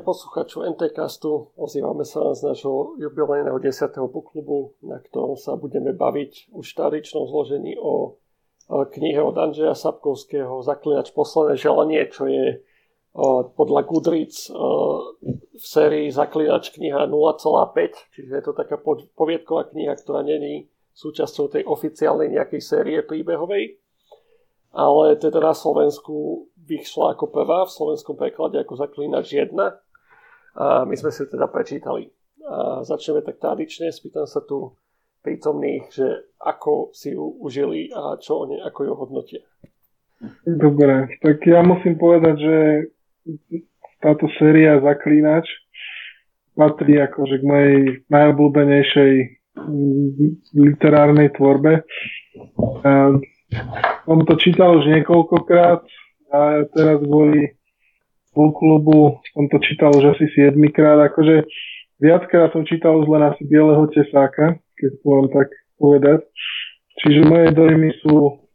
Zdravím poslucháčov NTcastu, ozývame sa z nášho jubilejného 10. booklubu, na ktorom sa budeme baviť už tradičnom zložení o knihe od Andrzeja Sapkovského Zaklínač posledné želanie, čo je podľa Gudric v sérii Zaklínač kniha 0,5, čiže je to taká poviedková kniha, ktorá není súčasťou tej oficiálnej nejakej série príbehovej, ale teda na Slovensku vyšla ako prvá v slovenskom preklade ako Zaklínač 1 a my sme si teda prečítali. A začneme tak tradične, spýtam sa tu prítomných, že ako si ju užili a čo oni, ako ju hodnotia. Dobre, tak ja musím povedať, že táto séria Zaklínač patrí akože k mojej najobľúbenejšej literárnej tvorbe. Som to čítal už niekoľkokrát a teraz kvôli booklubu som to čítal už asi 7-krát. Akože viackrát som čítal už len asi Bielého tesáka, keď môžem tak povedať. Čiže moje dojmy sú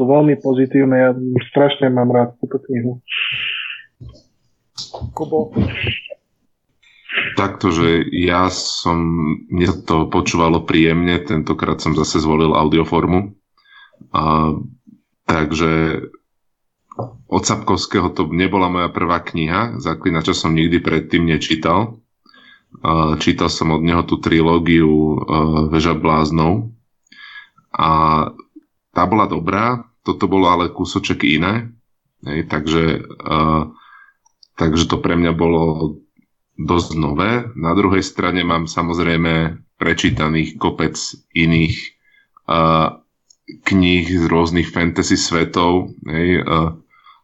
veľmi pozitívne. Ja strašne mám rád túto knihu. Kubo? Taktože mne to počúvalo príjemne. Tentokrát som zase zvolil audioformu. Takže od Sapkovského to nebola moja prvá kniha, Zaklínača som nikdy predtým nečítal. Čítal som od neho tú trilógiu Veža bláznov a tá bola dobrá, toto bolo ale kúsoček iné, takže to pre mňa bolo dosť nové. Na druhej strane mám samozrejme prečítaných kopec iných kníh z rôznych fantasy svetov,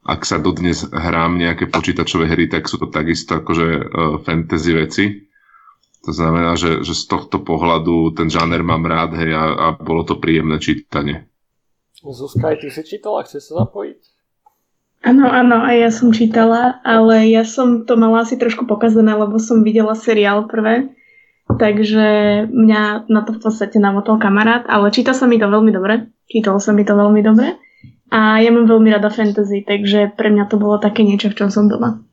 ak sa dodnes hrám nejaké počítačové hry, tak sú to takisto akože fantasy veci. To znamená, že z tohto pohľadu ten žáner mám rád, a bolo to príjemné čítanie. Zuzka, ty si čítala? Chceš sa zapojiť? Áno, aj ja som čítala, ale ja som to mala asi trošku pokazené, lebo som videla seriál prvé. Takže mňa na to v podstate namotol kamarát, ale čítalo sa mi to veľmi dobre. A ja mám veľmi rada fantasy, takže pre mňa to bolo také niečo, v čom som doma.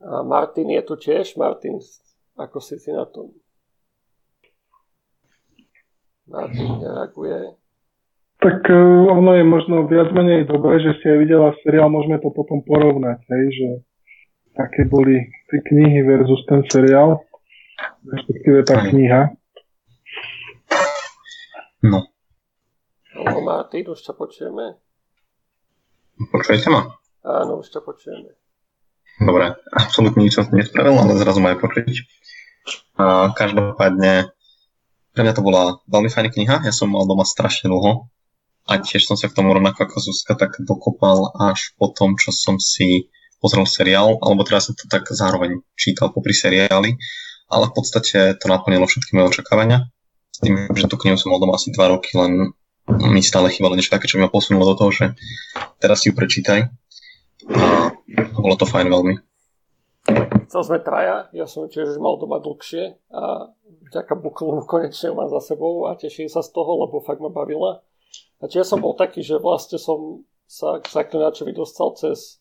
A Martin je tu tiež? Martin, ako si na tom? Martin reaguje. Tak ono je možno viac menej dobre, že si aj videla seriál, môžeme to potom porovnať, že aké boli tie knihy versus ten seriál, respektíve tá kniha. No. Martin, už čo počujeme? Počujete ma? Áno, už to počujeme. Dobre, absolútne nič som nespravil, ale zrazu ma aj počuť. Každopádne, pre mňa to bola veľmi fajná kniha, ja som mal doma strašne dlho a tiež som sa k tomu rovnako ako Zuzka tak dokopal až po tom, čo som si pozrel seriál, alebo teraz som to tak zároveň čítal popri seriáli, ale v podstate to naplnilo všetky moje očakávania. S tým, že tú knihu som mal doma asi 2 roky, len mi stále chýbalo niečo také, čo ma posunulo do toho, že teraz si ju prečítaj. A bolo to fajn veľmi. To sme traja, ja som tiež mal doma dlhšie a vďaka booklubu konečne mám za sebou a teším sa z toho, lebo fakt ma bavila. A čiže som bol taký, že vlastne som sa k Zaklínačovi dostal cez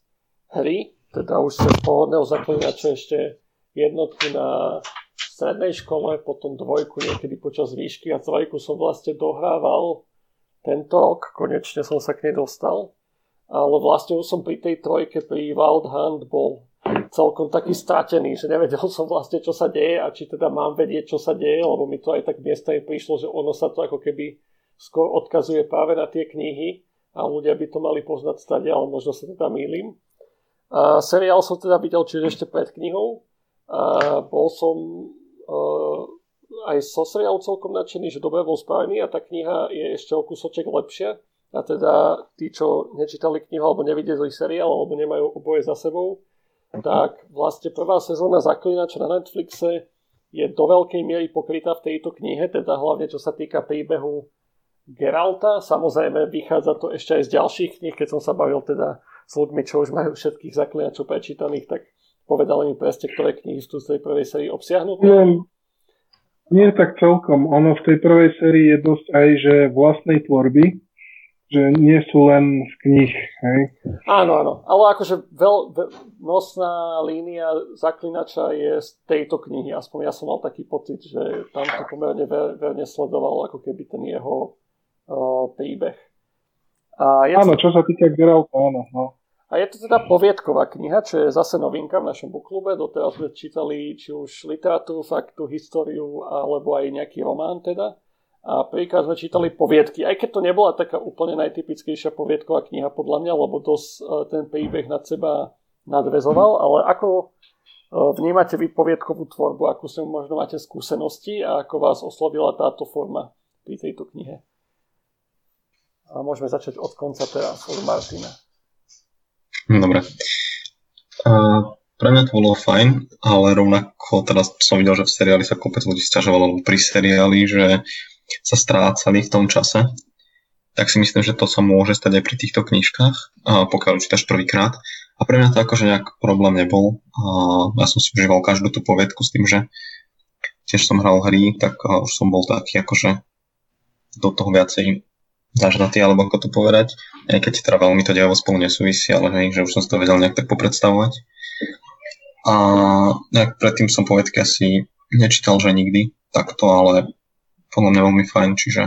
hry, teda už cez pôvodného Zaklínača ešte jednotku na strednej škole, potom 2 niekedy počas výšky a 3 som vlastne dohrával tento rok, konečne som sa k nej dostal, ale vlastne už som pri tej 3 pri Wild Hunt bol celkom taký stratený, že nevedel som vlastne, čo sa deje a či teda mám vedieť, čo sa deje, lebo mi to aj tak miestami prišlo, že ono sa to ako keby skôr odkazuje práve na tie knihy a ľudia by to mali poznať stade, ale možno sa teda mýlim. A seriál som teda videl, čiže ešte pred knihou a bol som aj so seriálom celkom nadšený, že dobre bol spravený a tá kniha je ešte o kúsoček lepšia. A teda tí, čo nečítali knihu alebo nevideli seriál alebo nemajú oboje za sebou, tak vlastne prvá sezóna Zaklínača na Netflixe je do veľkej miery pokrytá v tejto knihe, teda hlavne čo sa týka príbehu Geralta. Samozrejme vychádza to ešte aj z ďalších knih, keď som sa bavil teda s ľuďmi, čo už majú všetkých Zaklínačov prečítaných, tak povedali mi presne, ktoré knihy sú z tej prvej série obsiahnuté. Nie tak celkom. Ono v tej prvej sérii je dosť aj, že vlastnej tvorby. že nie sú len z kníh, hej? Áno, áno, ale akože nosná línia Zaklínača je z tejto knihy, aspoň ja som mal taký pocit, že tam to pomerne verne sledoval ako keby ten jeho príbeh. A áno, čo sa týka Geralta, áno. No. A je to teda poviedková kniha, čo je zase novinka v našom bookklube, doteraz sme čítali či už literatúru, faktu, históriu, alebo aj nejaký román teda. A prvýkrát sme čítali poviedky, aj keď to nebola taká úplne najtypickejšia poviedková kniha podľa mňa, lebo dosť ten príbeh na seba nadväzoval, ale ako vnímate vy poviedkovú tvorbu, akú si možno máte skúsenosti a ako vás oslovila táto forma pri tejto knihe? A môžeme začať od konca teraz, od Martina. Dobre. Pre mňa to bolo fajn, ale rovnako teraz som videl, že v seriáli sa kopec ľudí sťažovalo pri seriáli, že sa strácali v tom čase, tak si myslím, že to sa môže stať aj pri týchto knižkách, pokiaľ čítaš prvýkrát. A pre mňa to akože nejak problém nebol. Ja som si užíval každú tú poviedku s tým, že tiež som hral hry, tak už som bol taký akože do toho viacej zažratý, alebo ako to povedať. Aj keď teda veľmi to dielo spolu nesúvisí, ale hej, že už som si to vedel nejak tak popredstavovať. A nejak predtým som poviedky asi nečítal, že nikdy takto, ale podľa mňa veľmi fajn, čiže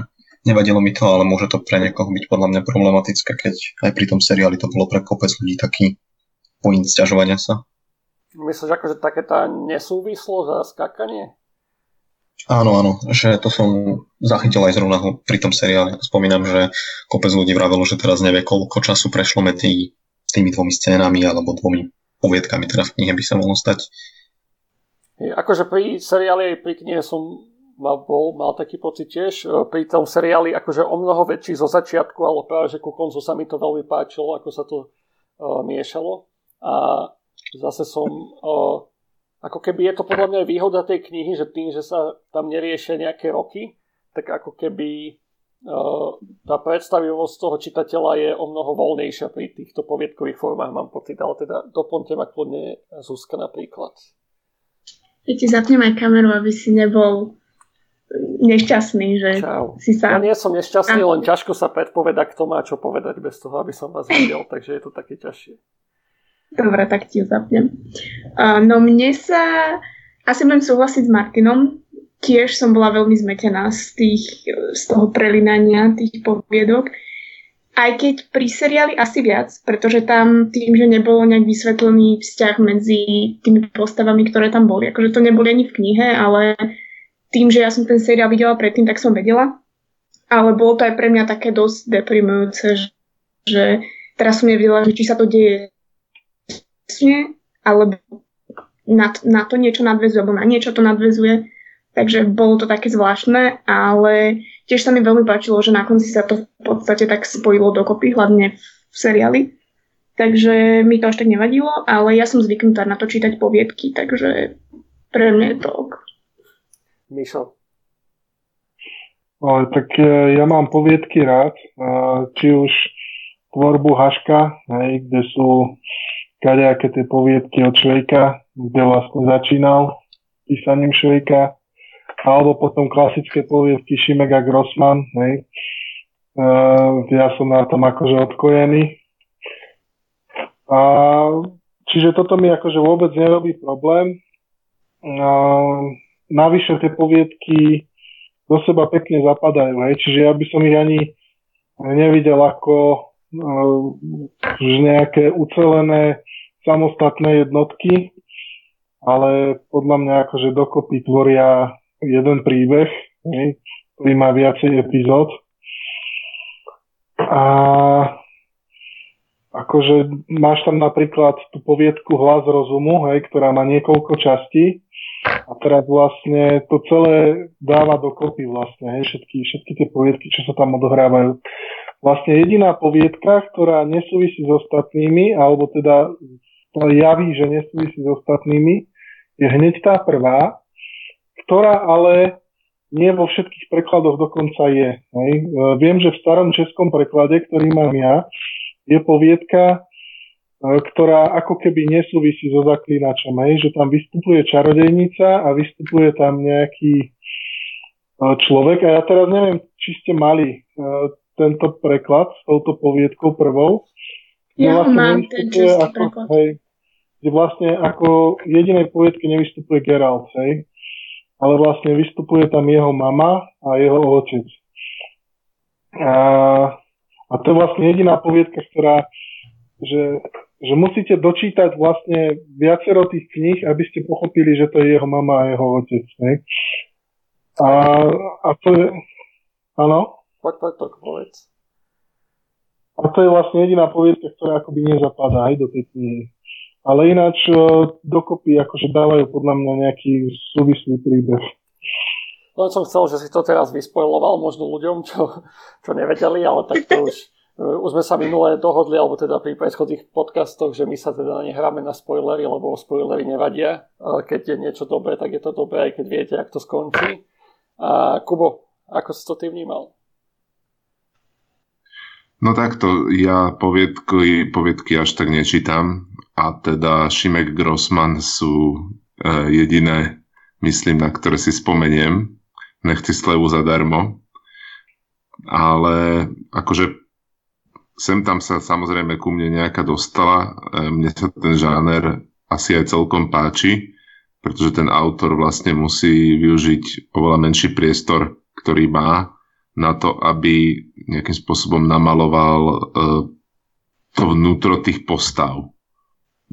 nevadilo mi to, ale môže to pre niekoho byť podľa mňa problematické, keď aj pri tom seriáli to bolo pre kopec ľudí taký point sťažovania sa. Myslíš akože také tá nesúvislosť a skákanie? Áno, áno, že to som zachytil aj zrovna pri tom seriáli. Spomínam, že kopec ľudí vravelo, že teraz nevie, koľko času prešlo medzi tými dvomi scénami alebo dvomi poviedkami, teda v knihe by sa mohlo stať. Akože pri seriáli aj pri knihe som mal taký pocit tiež. Pri tom seriáli akože o mnoho väčší zo začiatku, ale práve že ku koncu sa mi to veľmi páčilo, ako sa to miešalo. A zase som ako keby je to podľa mňa výhoda tej knihy, že tým, že sa tam neriešia nejaké roky, tak ako keby tá predstavivosť toho čitateľa je o mnoho voľnejšia pri týchto poviedkových formách, mám pocit. Ale teda doplňte ma kľudne, Zuzka, napríklad. Ja ti zapnem aj kameru, aby si nebol nešťastný, že čau. Si sám. Ja nie som nešťastný, len ťažko sa predpoveda, kto má čo povedať bez toho, aby som vás videl, takže je to také ťažšie. Dobre, tak ti ju zapnem. No mne sa asi budem súhlasiť s Martinom. Tiež som bola veľmi zmetená z toho prelinania tých poviedok. Aj keď pri seriáli asi viac, pretože tam tým, že nebolo nejak vysvetlený vzťah medzi tými postavami, ktoré tam boli. Akože to neboli ani v knihe, ale tým, že ja som ten seriál videla predtým, tak som vedela. Ale bolo to aj pre mňa také dosť deprimujúce, že teraz som nevidela, že či sa to deje alebo na to niečo nadväzuje, alebo na niečo to nadväzuje. Takže bolo to také zvláštne, ale tiež sa mi veľmi páčilo, že na konci sa to v podstate tak spojilo dokopy, hlavne v seriáli. Takže mi to až tak nevadilo, ale ja som zvyknutá na to čítať poviedky, takže pre mňa je to ok. Mišo. Tak ja mám poviedky rád, či už tvorbu Haška, kde sú kadejaké tie poviedky od Švejka, kde vlastne začínal písaním Švejka, alebo potom klasické poviedky Šimona Grossman. Ja som na tom akože odkojený. Čiže toto mi akože vôbec nerobí problém. Navyše tie poviedky do seba pekne zapadajú, hej? Čiže ja by som ich ani nevidel ako nejaké ucelené samostatné jednotky, ale podľa mňa akože dokopy tvoria jeden príbeh, hej? Ktorý má viacej epizód. A akože máš tam napríklad tú poviedku Hlas rozumu, hej? Ktorá má niekoľko častí. A teraz vlastne to celé dáva dokopy vlastne, hej, všetky tie poviedky, čo sa tam odohrávajú. Vlastne jediná poviedka, ktorá nesúvisí s ostatnými, alebo teda javí, že nesúvisí s ostatnými, je hneď tá prvá, ktorá ale nie vo všetkých prekladoch dokonca je. Hej. Viem, že v starom českom preklade, ktorý mám ja, je poviedka, ktorá ako keby nesúvisí so Zaklínačom, hej? Že tam vystupuje čarodejnica a vystupuje tam nejaký človek. A ja teraz neviem, či ste mali tento preklad s touto poviedkou prvou. Ja vlastne mám ten čistý preklad. Kde vlastne ako jedinej poviedke nevystupuje Geralt, hej, ale vlastne vystupuje tam jeho mama a jeho otec. A to je vlastne jediná poviedka, ktorá, že musíte dočítať vlastne viacero tých kníh, aby ste pochopili, že to je jeho mama a jeho otec, hej. A to je... Áno? Povedz. A to je vlastne jediná poviedka, ktorá akoby nezapadá aj do tej knihy. Ale ináč dokopy akože dávajú podľa mňa nejaký súvislý príbeh. Len som chcel, že si to teraz vyspoiloval možno ľuďom, čo nevedeli, ale tak to už sme sa minulé dohodli, alebo teda pri predchodných podcastoch, že my sa teda nehráme na spoilery, lebo spoilery nevadia. Keď je niečo dobré, tak je to dobré, aj keď viete, ako to skončí. A Kubo, ako si to ty vnímal? No takto, ja poviedky až tak nečítam a teda Šimon Grossman sú jediné, myslím, na ktoré si spomeniem. Nechci slevu zadarmo. Ale akože sem tam sa samozrejme ku mne nejaká dostala. Mne sa ten žáner asi aj celkom páči, pretože ten autor vlastne musí využiť oveľa menší priestor, ktorý má, na to, aby nejakým spôsobom namaloval to vnútro tých postav.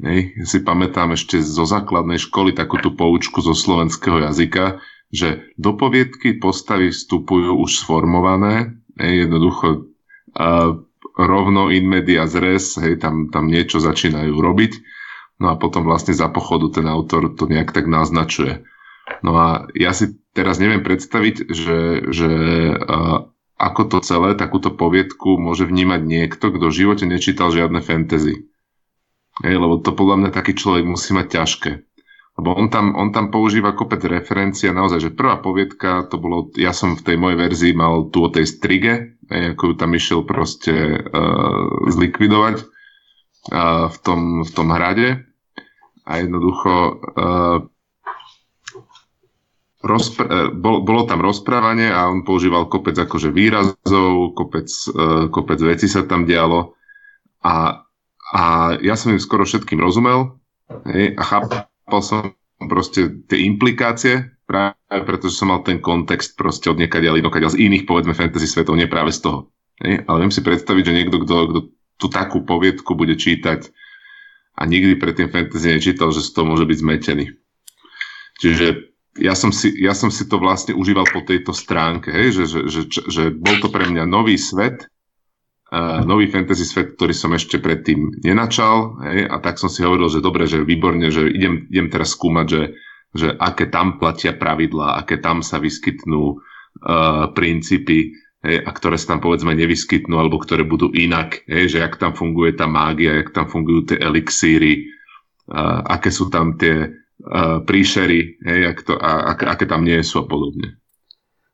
Ja si pamätám ešte zo základnej školy takú tú poučku zo slovenského jazyka, že do poviedky postavy vstupujú už sformované, jednoducho rovno in medias res, tam niečo začínajú robiť, no a potom vlastne za pochodu ten autor to nejak tak naznačuje. No a ja si teraz neviem predstaviť, že ako to celé, takúto poviedku môže vnímať niekto, kto v živote nečítal žiadne fantasy. Lebo to podľa mňa taký človek musí mať ťažké. Lebo on tam používa kopec referencií a naozaj, že prvá poviedka, to bolo, ja som v tej mojej verzii mal tu o tej strige, ako ju tam išiel proste zlikvidovať v tom hrade. A jednoducho... Bolo tam rozprávanie a on používal kopec akože výrazov, kopec vecí sa tam dialo a ja som im skoro všetkým rozumel a chápal som proste tie implikácie, práve pretože som mal ten kontext proste od nekadiaľ z iných, povedzme, fantasy svetov, nie práve z toho. Ale viem si predstaviť, že niekto, kto tú takú poviedku bude čítať a nikdy predtým fantasy nečítal, že z toho môže byť zmetený. Čiže Ja som si to vlastne užíval po tejto stránke, hej? Že bol to pre mňa nový svet, nový fantasy svet, ktorý som ešte predtým nenačal, hej? A tak som si hovoril, že dobre, že výborne, že idem teraz skúmať, že aké tam platia pravidlá, aké tam sa vyskytnú princípy, hej? A ktoré sa tam povedzme nevyskytnú, alebo ktoré budú inak, hej? Že jak tam funguje tá mágia, jak tam fungujú tie elixíry, aké sú tam tie príšery, hej, aké tam nie sú a podobne.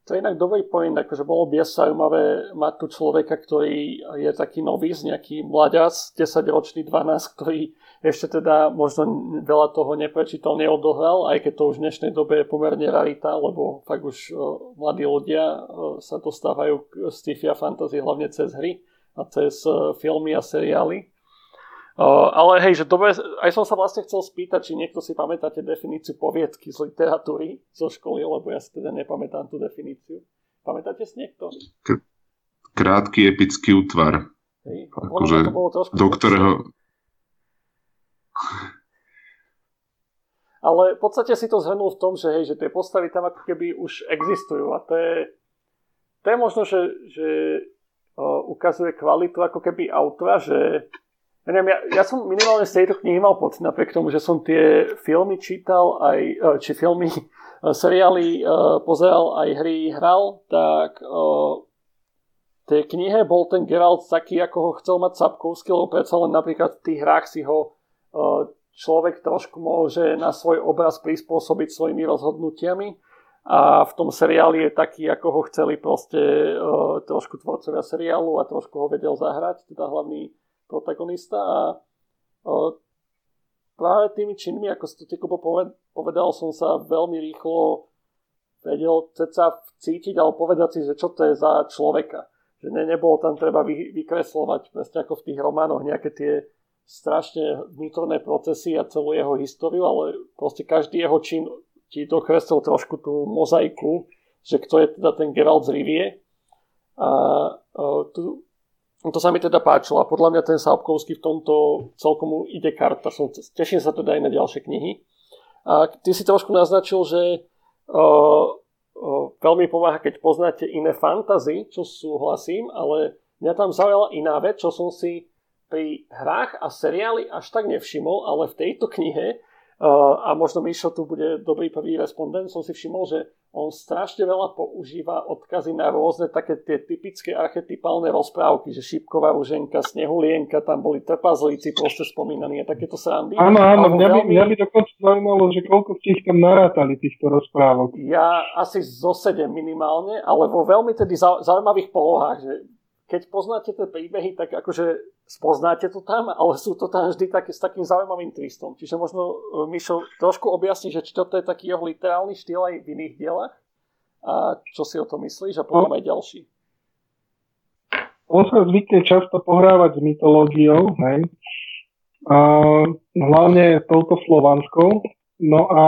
To je inak dobrý point, akože bolo by zaujímavé mať tu človeka, ktorý je taký novic, nejaký mladiac, 10-ročný, 12, ktorý ešte teda možno veľa toho neprečítal, neodohral, aj keď to už v dnešnej dobe je pomerne rarita, lebo fakt už mladí ľudia sa dostávajú k sci-fi a fantasy hlavne cez hry a cez filmy a seriály. Ale hej, že dobre, aj som sa vlastne chcel spýtať, či niekto si pamätáte definíciu poviedky z literatúry zo školy, lebo ja si teda nepamätám tú definíciu. Pamätáte si niekto? Krátky epický útvar. Hej, akože, to bolo trošku... Do ktorého... Ale v podstate si to zhrnul v tom, že hej, že tie postavy tam ako keby už existujú a to je možno, že ukazuje kvalitu ako keby autora, že... Ja neviem, ja som minimálne z tejto knihy mal pocit, napriek tomu, že som tie filmy čítal, seriály pozeral, aj hry hral, tak tej knihe bol ten Geralt taký, ako ho chcel mať Sapkovský, lebo predsa len napríklad v tých hrách si ho človek trošku môže na svoj obraz prispôsobiť svojimi rozhodnutiami a v tom seriáli je taký, ako ho chceli proste trošku tvorcovia seriálu a trošku ho vedel zahrať, teda hlavný protagonista a práve tými činmi, ako si to ty Kubo povedal, som sa veľmi rýchlo vedel sa vcítiť alebo povedať si, že čo to je za človeka. Že nebolo tam treba vykreslovať, presne ako v tých románoch, nejaké tie strašne vnútorné procesy a celú jeho históriu, ale proste každý jeho čin ti dokreslil trošku tú mozaiku, že kto je teda ten Geralt z Rivie. To sa mi teda páčilo a podľa mňa ten Sapkovský v tomto celkom ide karta. Teším sa teda aj na ďalšie knihy. A ty si trošku naznačil, že veľmi pomáha, keď poznáte iné fantasy, čo súhlasím, ale mňa tam zaujala iná vec, čo som si pri hrách a seriáli až tak nevšimol, ale v tejto knihe, a možno Mišo tu bude dobrý prvý respondent, som si všimol, že on strašne veľa používa odkazy na rôzne také tie typické archetypálne rozprávky, že Šípková Ruženka, Snehulienka, tam boli trpazlíci proste spomínaní a takéto srandy. Áno, mňa by dokonca zaujímalo, že koľko tých tam narátali týchto rozprávok. Ja asi zo 7 minimálne, ale vo veľmi tedy zaujímavých polohách, že keď poznáte tie príbehy, tak akože spoznáte to tam, ale sú to tam vždy také, s takým zaujímavým twistom. Čiže možno Mišo trošku objasni, že či toto je taký jeho literálny štýl aj v iných dielach a čo si o to myslíš a potom aj ďalší. On sa zvykne často pohrávať s mytológiou, hej? A hlavne touto slovanskou. No a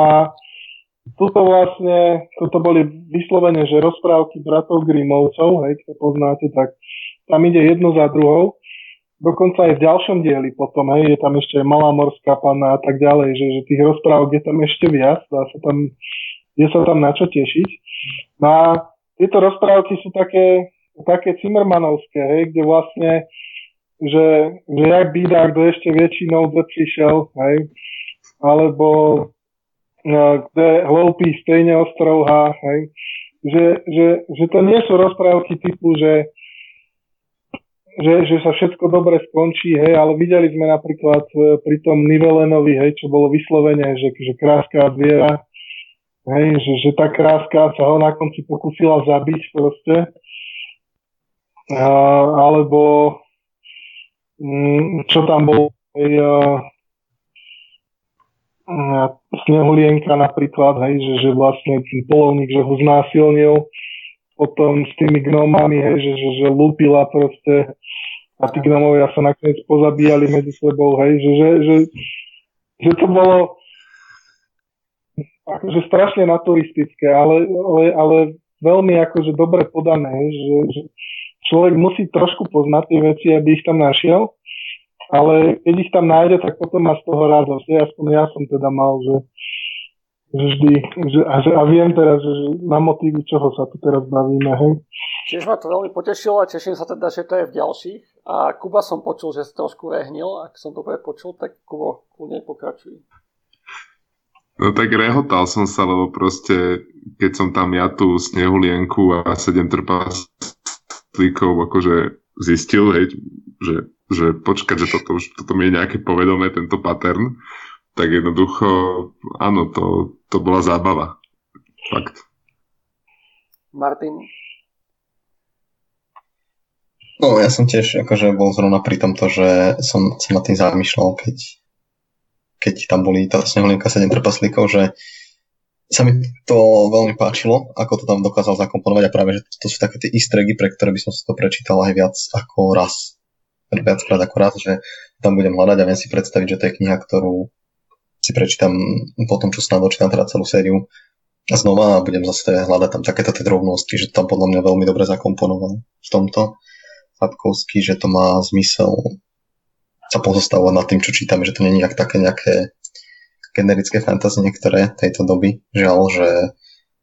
toto boli vyslovene, že rozprávky bratov Grimmovcov, hej, ktoré poznáte, tak tam ide jedno za druhou. Dokonca aj v ďalšom dieli potom, hej, je tam ešte Malá morská panna a tak ďalej, že tých rozprávok je tam ešte viac, je sa tam na čo tešiť. No a tieto rozprávky sú také cimrmanovské, hej, kde vlastne, že jak bída, kto ešte väčšinou prišiel, hej, alebo kde hloupý stejne ostrouhá, hej, že to nie sú rozprávky typu, že sa všetko dobre skončí, hej, ale videli sme napríklad pri tom Nivelenovi, hej, čo bolo vyslovene, že kráska zviera, hej, že tá kráska sa ho na konci pokúsila zabiť proste. Alebo čo tam bolo, hej, Snehulienka napríklad, hej, že vlastne ten polovník, že ho znásilnil. Potom s tými gnomami, hej, že lúpila proste a tí gnomovia sa nakoniec pozabíjali medzi sebou, hej, že to bolo akože strašne naturistické, ale veľmi akože dobre podané, hej, že človek musí trošku poznať tie veci, aby ich tam našiel, ale keď ich tam nájde, tak potom má z toho radosť. Aspoň ja som teda mal, že vždy. A viem teraz, že na motívu čoho sa tu teraz bavíme. Hej. Čiže ma to veľmi potešilo a teším sa teda, že to je v ďalších. A Kuba som počul, že si trošku rehnil. Ak som dobre počul, tak Kubo, kľudne pokračuj. No tak rehotal som sa, lebo proste, keď som tam ja tú Snehulienku a 7 trpaslíkov akože zistil, hej, že počkať, že toto mi je nejaké povedomé, tento pattern, tak jednoducho, áno, to bola zábava. Fakt. Martin? No, ja som tiež akože bol zrovna pri tomto, že som sa nad tým zamýšľal, keď tam boli tá Snehulienka 7 trpaslíkov, že sa mi to veľmi páčilo, ako to tam dokázal zakomponovať a práve, že to sú také tie easter eggy, pre ktoré by som si to prečítal aj viackrát ako raz, že tam budem hľadať a viem si predstaviť, že to je kniha, ktorú si prečítam po tom, čo sa dočítam teda celú sériu a znova budem zase hľadať tam takéto tie drobnosti, že tam podľa mňa veľmi dobre zakomponoval v tomto Sapkovský, že to má zmysel sa pozostavovať nad tým, čo čítame, že to nie je také nejaké generické fantasy niektoré tejto doby, žiaľ, že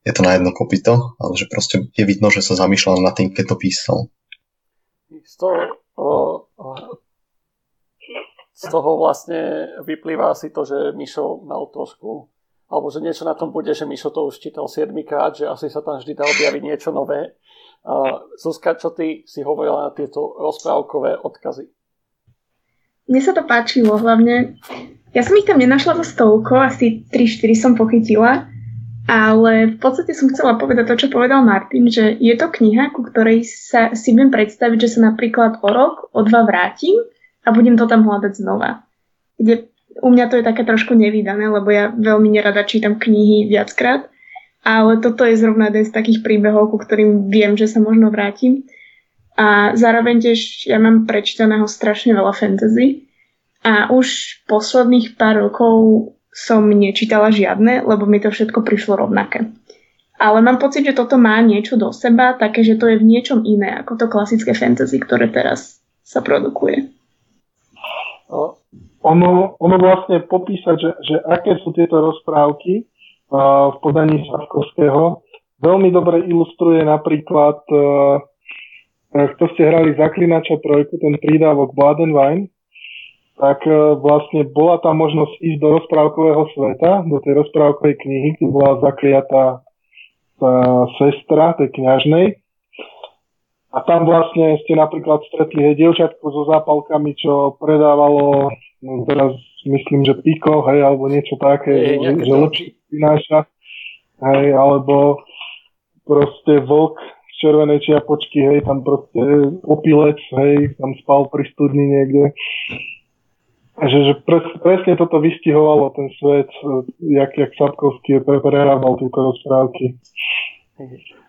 je to na jedno kopyto, ale že proste je vidno, že sa zamýšľal nad tým, keď to písal. Z toho vlastne vyplýva asi to, že Mišo mal trošku, alebo že niečo na tom bude, že Mišo to už čítal 7-krát, že asi sa tam vždy dá objaviť niečo nové. Zuzka, čo ty si hovorila na tieto rozprávkové odkazy? Mne sa to páčilo hlavne. Ja som ich tam nenašla zo stovko, asi 3-4 som pochytila, ale v podstate som chcela povedať to, čo povedal Martin, že je to kniha, ku ktorej sa si viem predstaviť, že sa napríklad o rok, o dva vrátim a budem to tam hľadať znova. Kde u mňa to je také trošku nevídané, lebo ja veľmi nerada čítam knihy viackrát, ale toto je zrovna jeden z takých príbehov, ku ktorým viem, že sa možno vrátim. A zároveň tiež ja mám prečítaného strašne veľa fantasy. A už posledných pár rokov som nečítala žiadne, lebo mi to všetko prišlo rovnaké. Ale mám pocit, že toto má niečo do seba, také, že to je v niečom iné ako to klasické fantasy, ktoré teraz sa produkuje. Ono vlastne popísať, že aké sú tieto rozprávky v podaní Sapkovského, veľmi dobre ilustruje napríklad, kto ste hrali Zaklínača 3, ten prídavok Blood and Wine, tak vlastne bola tá možnosť ísť do rozprávkového sveta, do tej rozprávkovej knihy, kde bola zakliatá sestra tej kňažnej. A tam vlastne ste napríklad stretli dievčatko so zápalkami, čo predávalo, no teraz myslím, že piko, hej, alebo niečo také, že lepšie prináša, hej, alebo proste vlk z červenej čiapočky, hej, tam proste opilec, hej, tam spal pri studni niekde. Že presne toto vystihovalo ten svet, jak Sapkovský prehrával tieto rozprávky.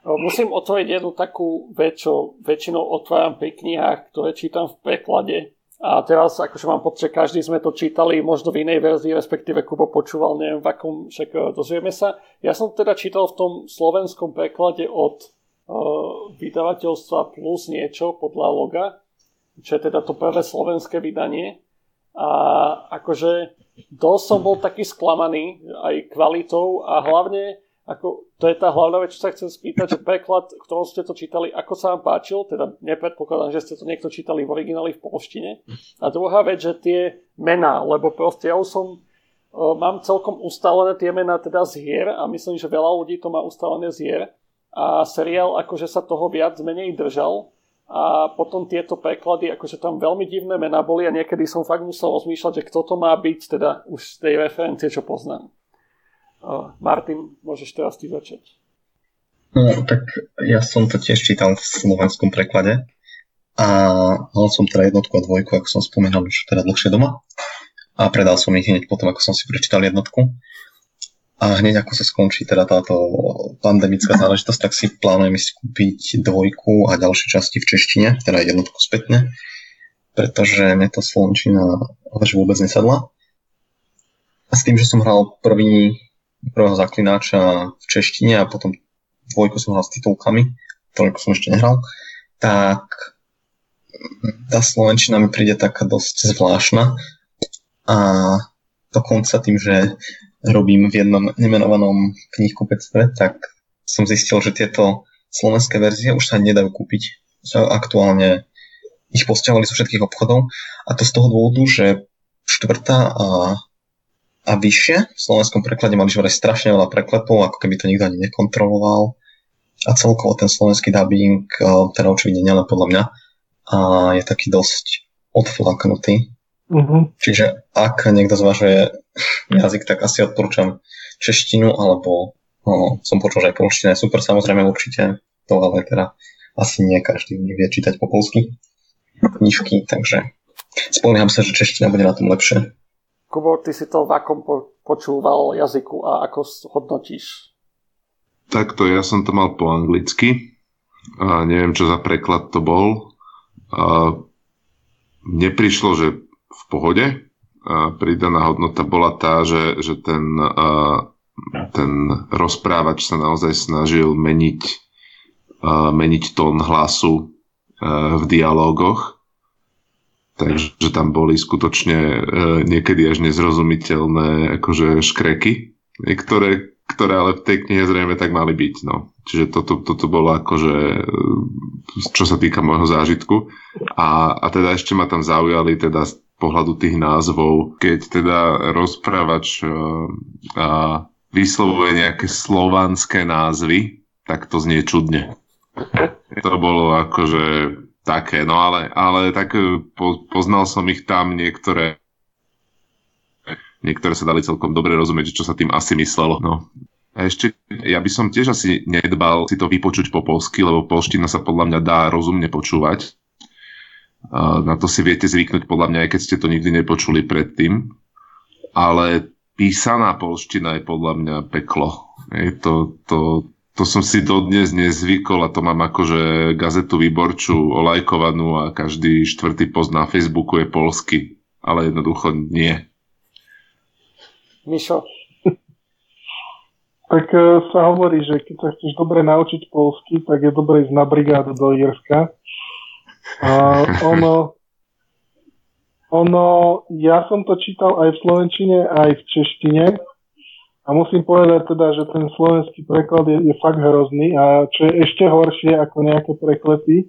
Musím otvoriť jednu takú vec, čo väčšinou otváram pri knihách, ktoré čítam v preklade. A teraz, akože mám pocit, každý sme to čítali možno v inej verzii, respektíve Kubo počúval, neviem v akom, však dozvieme sa. Ja som teda čítal v tom slovenskom preklade od vydavateľstva Plus niečo podľa Loga, čo je teda to prvé slovenské vydanie. A akože dosť som bol taký sklamaný aj kvalitou a hlavne, ako, to je tá hlavná vec, čo sa chcem spýtať, že preklad, ktorom ste to čítali, ako sa vám páčil, teda nepredpokladám, že ste to niekto čítali v origináli v polštine. A druhá vec, že tie mená, lebo proste ja už mám celkom ustálené tie mená teda z hier a myslím, že veľa ľudí to má ustálené z hier a seriál akože sa toho viac menej držal. A potom tieto preklady, akože tam veľmi divné mená boli a niekedy som fakt musel rozmýšľať, že kto to má byť, teda už z tej referencie, čo poznám. Martin, môžeš teraz ty začať. No, tak ja som to tiež čítal v slovenskom preklade a mal som teda 1 a 2, ako som spomínal už teda dlhšie doma a predal som ich hneď potom, ako som si prečítal 1 a hneď ako sa skončí teda táto pandemická záležitosť, tak si plánujem ísť kúpiť 2 a ďalšie časti v češtine, teda 1 spätne, pretože mne tá slovenčina vôbec nesadla. A s tým, že som hral prvého Zaklínača v češtine a potom 2 som hral s titulkami, 3 som ešte nehral, tak tá slovenčina mi príde taká dosť zvláštna a dokonca tým, že robím v jednom nemenovanom knihkupectve, tak som zistil, že tieto slovenské verzie už sa nedajú kúpiť. Aktuálne ich posťahovali zo všetkých obchodov a to z toho dôvodu, že 4. a vyššie v slovenskom preklade mali vraj strašne veľa preklepov, ako keby to nikto ani nekontroloval a celkovo ten slovenský dubbing, teda očividne nielen podľa mňa, a je taký dosť odflaknutý. Uh-huh. Čiže ak niekto zvažuje jazyk, tak asi odporúčam češtinu, alebo som počul, že aj polština je super, samozrejme určite to, ale teda asi nie každý vie čítať po polsky knižky, takže spomínam sa, že čeština bude na tom lepšie. Kubo, ty si to v akom počúval jazyku a ako hodnotíš? Takto, ja som to mal po anglicky a neviem, čo za preklad to bol a mne prišlo, že v pohode. Pridaná hodnota bola tá, že ten rozprávač sa naozaj snažil meniť tón hlasu v dialógoch. Takže tam boli skutočne niekedy až nezrozumiteľné akože škreky, ktoré ale v tej knihe zrejme tak mali byť. No. Čiže toto bolo akože, čo sa týka môjho zážitku. A teda ešte ma tam zaujali teda z pohľadu tých názvov, keď teda rozprávač vyslovuje nejaké slovanské názvy, tak to znie čudne. To bolo akože také, no ale tak poznal som ich tam niektoré. Niektoré sa dali celkom dobre rozumieť, čo sa tým asi myslelo. No. A ešte, ja by som tiež asi nedbal si to vypočuť po polsky, lebo polština sa podľa mňa dá rozumne počúvať. Na to si viete zvyknúť podľa mňa, aj keď ste to nikdy nepočuli predtým. Ale písaná polština je podľa mňa peklo. To som si dodnes nezvykol a to mám akože gazetu výborčú olajkovanú a každý štvrtý post na Facebooku je poľský. Ale jednoducho nie. Mišo? Tak sa hovorí, že keď sa chceš dobre naučiť poľsky, tak je dobre ísť na brigádu do Írska. Ono, ja som to čítal aj v slovenčine, aj v češtine. A musím povedať teda, že ten slovenský preklad je fakt hrozný a čo je ešte horšie ako nejaké preklepy,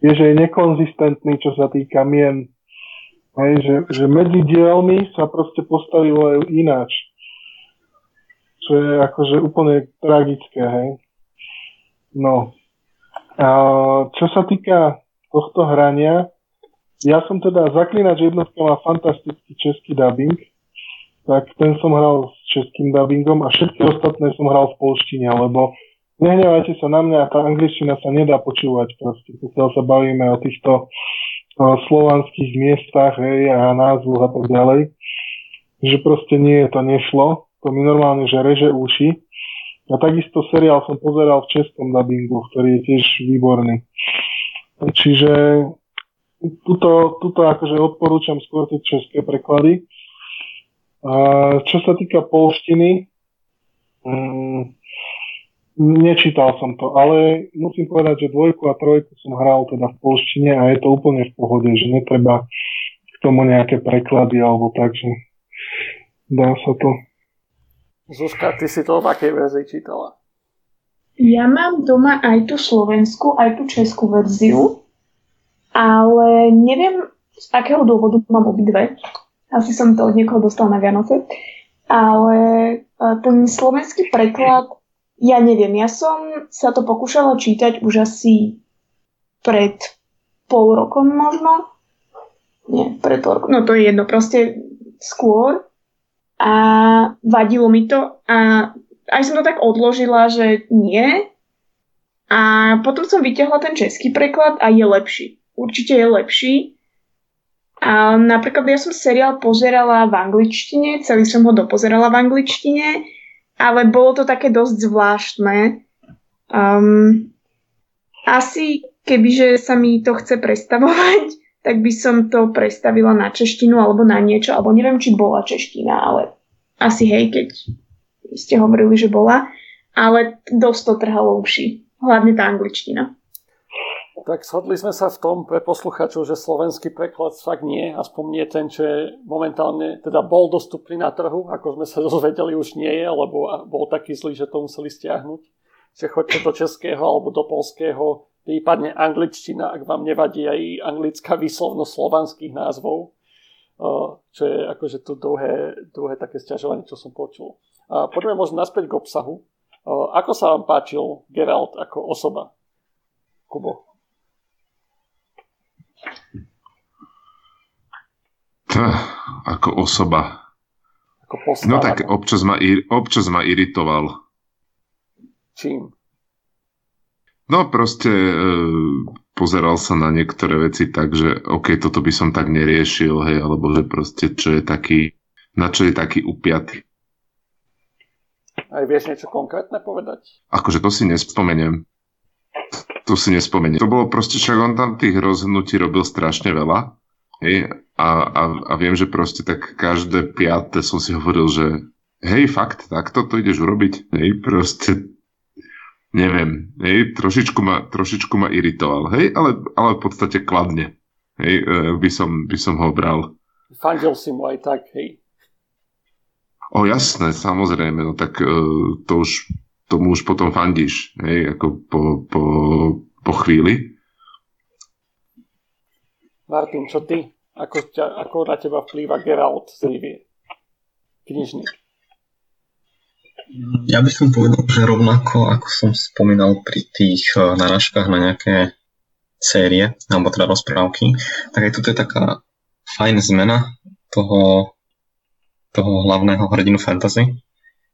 je, že je nekonzistentný, čo sa týka mien. Hej, že medzi dielmi sa proste postavilo aj ináč. Čo je akože úplne tragické. Hej. No. A čo sa týka tohto hrania, ja som teda Zaklínač jednotka má fantastický český dubbing. Tak ten som hral s českým dubbingom a všetky ostatné som hral v poľštine, lebo nehnevajte sa na mňa, tá angličtina sa nedá počúvať proste, pokiaľ sa bavíme o týchto slovanských miestach, hej, a názvoch a tak ďalej, že proste nie, to nešlo, to mi normálne, že reže uši. A takisto seriál som pozeral v českom dubbingu, ktorý je tiež výborný. Čiže tuto akože odporúčam skôr tie české preklady. Čo sa týka poľštiny, nečítal som to, ale musím povedať, že 2 a 3 som hral teda v poľštine a je to úplne v pohode, že netreba k tomu nejaké preklady alebo tak, že dá sa to. Zuzka, ty si to v akej verzii čítala? Ja mám doma aj tú slovenskú, aj tú českú verziu, ale neviem z akého dôvodu mám obidve. Asi som to od niekoho dostal na Vianoce. Ale ten slovenský preklad, ja neviem, ja som sa to pokúšala čítať už asi pred pol rokom možno. Nie, pred pol rokom, no to je jedno, proste skôr. A vadilo mi to a aj som to tak odložila, že nie. A potom som vyťahla ten český preklad a je lepší. Určite je lepší. A napríklad ja som seriál pozerala v angličtine, celý som ho dopozerala v angličtine, ale bolo to také dosť zvláštne. Asi kebyže sa mi to chce prestavovať, tak by som to prestavila na češtinu alebo na niečo, alebo neviem, či bola čeština, ale asi hej, keď ste hovorili, že bola. Ale dosť to trhalo uši, hlavne tá angličtina. Tak shodli sme sa v tom pre posluchačov, že slovenský preklad fakt nie, aspoň nie ten, čo je momentálne, teda bol dostupný na trhu, ako sme sa dozvedeli, už nie je, lebo bol taký zlý, že to museli stiahnuť. Čiže choďte do českého alebo do poľského, prípadne angličtina, ak vám nevadí aj anglická výslovnosť slovanských názvov, čo je akože to druhé také sťažovanie, čo som počul. Poďme možno naspäť k obsahu. Ako sa vám páčil Geralt ako osoba? Kubo. Ako osoba. Ako postava. No tak občas ma iritoval. Čím? No proste pozeral sa na niektoré veci tak, že okej, toto by som tak neriešil, hej, alebo že proste na čo je taký upiatý. Aj vieš niečo konkrétne povedať? Akože to si nespomeniem. To bolo proste, však on tam tých rozhodnutí robil strašne veľa. Hej, a viem, že proste tak každé 5. som si hovoril, že hej, fakt, takto to ideš urobiť. Hej, proste, neviem, hej, trošičku ma iritoval. Hej, ale v podstate kladne. Hej, by som ho bral. Fandil si mu aj tak, hej? O, jasné, samozrejme, no tak tomu už potom fandíš, hej, ako po chvíli. Martin, čo ty? Ako na teba vplýva Geralt z Rivie? Knižný. Ja by som povedal, že rovnako, ako som spomínal pri tých narážkach na nejaké série, alebo teda rozprávky, tak aj tuto je taká fajn zmena toho hlavného hrdinu fantasy.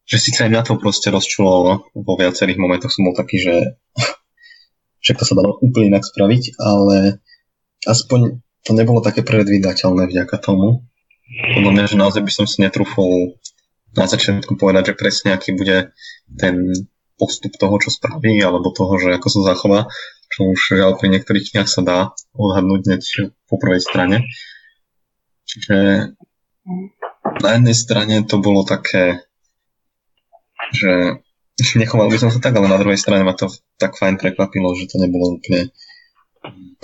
Že síce aj mňa to proste rozčulovalo, vo viacerých momentoch som bol taký, že to sa dalo úplne inak spraviť, ale aspoň to nebolo také predvídateľné vďaka tomu. Podľa mňa, že naozaj by som si netrúfol na začiatku povedať, že presne aký bude ten postup toho, čo spraví, alebo toho, že ako sa zachová, čo už pri niektorých knihách sa dá odhadnúť hneď po prvej strane. Čiže na jednej strane to bolo také, že nechoval by som sa tak, ale na druhej strane ma to tak fajn prekvapilo, že to nebolo úplne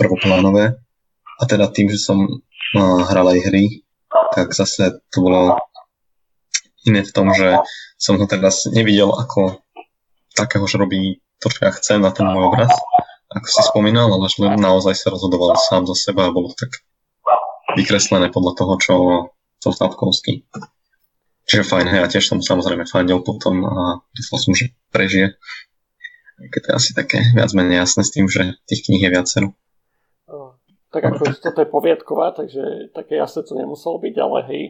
prvoplánové. A teda tým, že som hral aj hry, tak zase to bolo iné v tom, že som ho teraz nevidel ako takého, že robí to, čo ja chcem na ten môj obraz, ako si spomínal, ale že naozaj sa rozhodoval sám za seba a bolo tak vykreslené podľa toho, čo som Sapkovský. Čiže fajn, hej, ja tiež som samozrejme fandil potom a myslel som, že prežije. Keď to je asi také viac menej jasné s tým, že tých kníh je viacero. Tak ako toto je poviedková, takže také jasné to nemuselo byť, ale hej.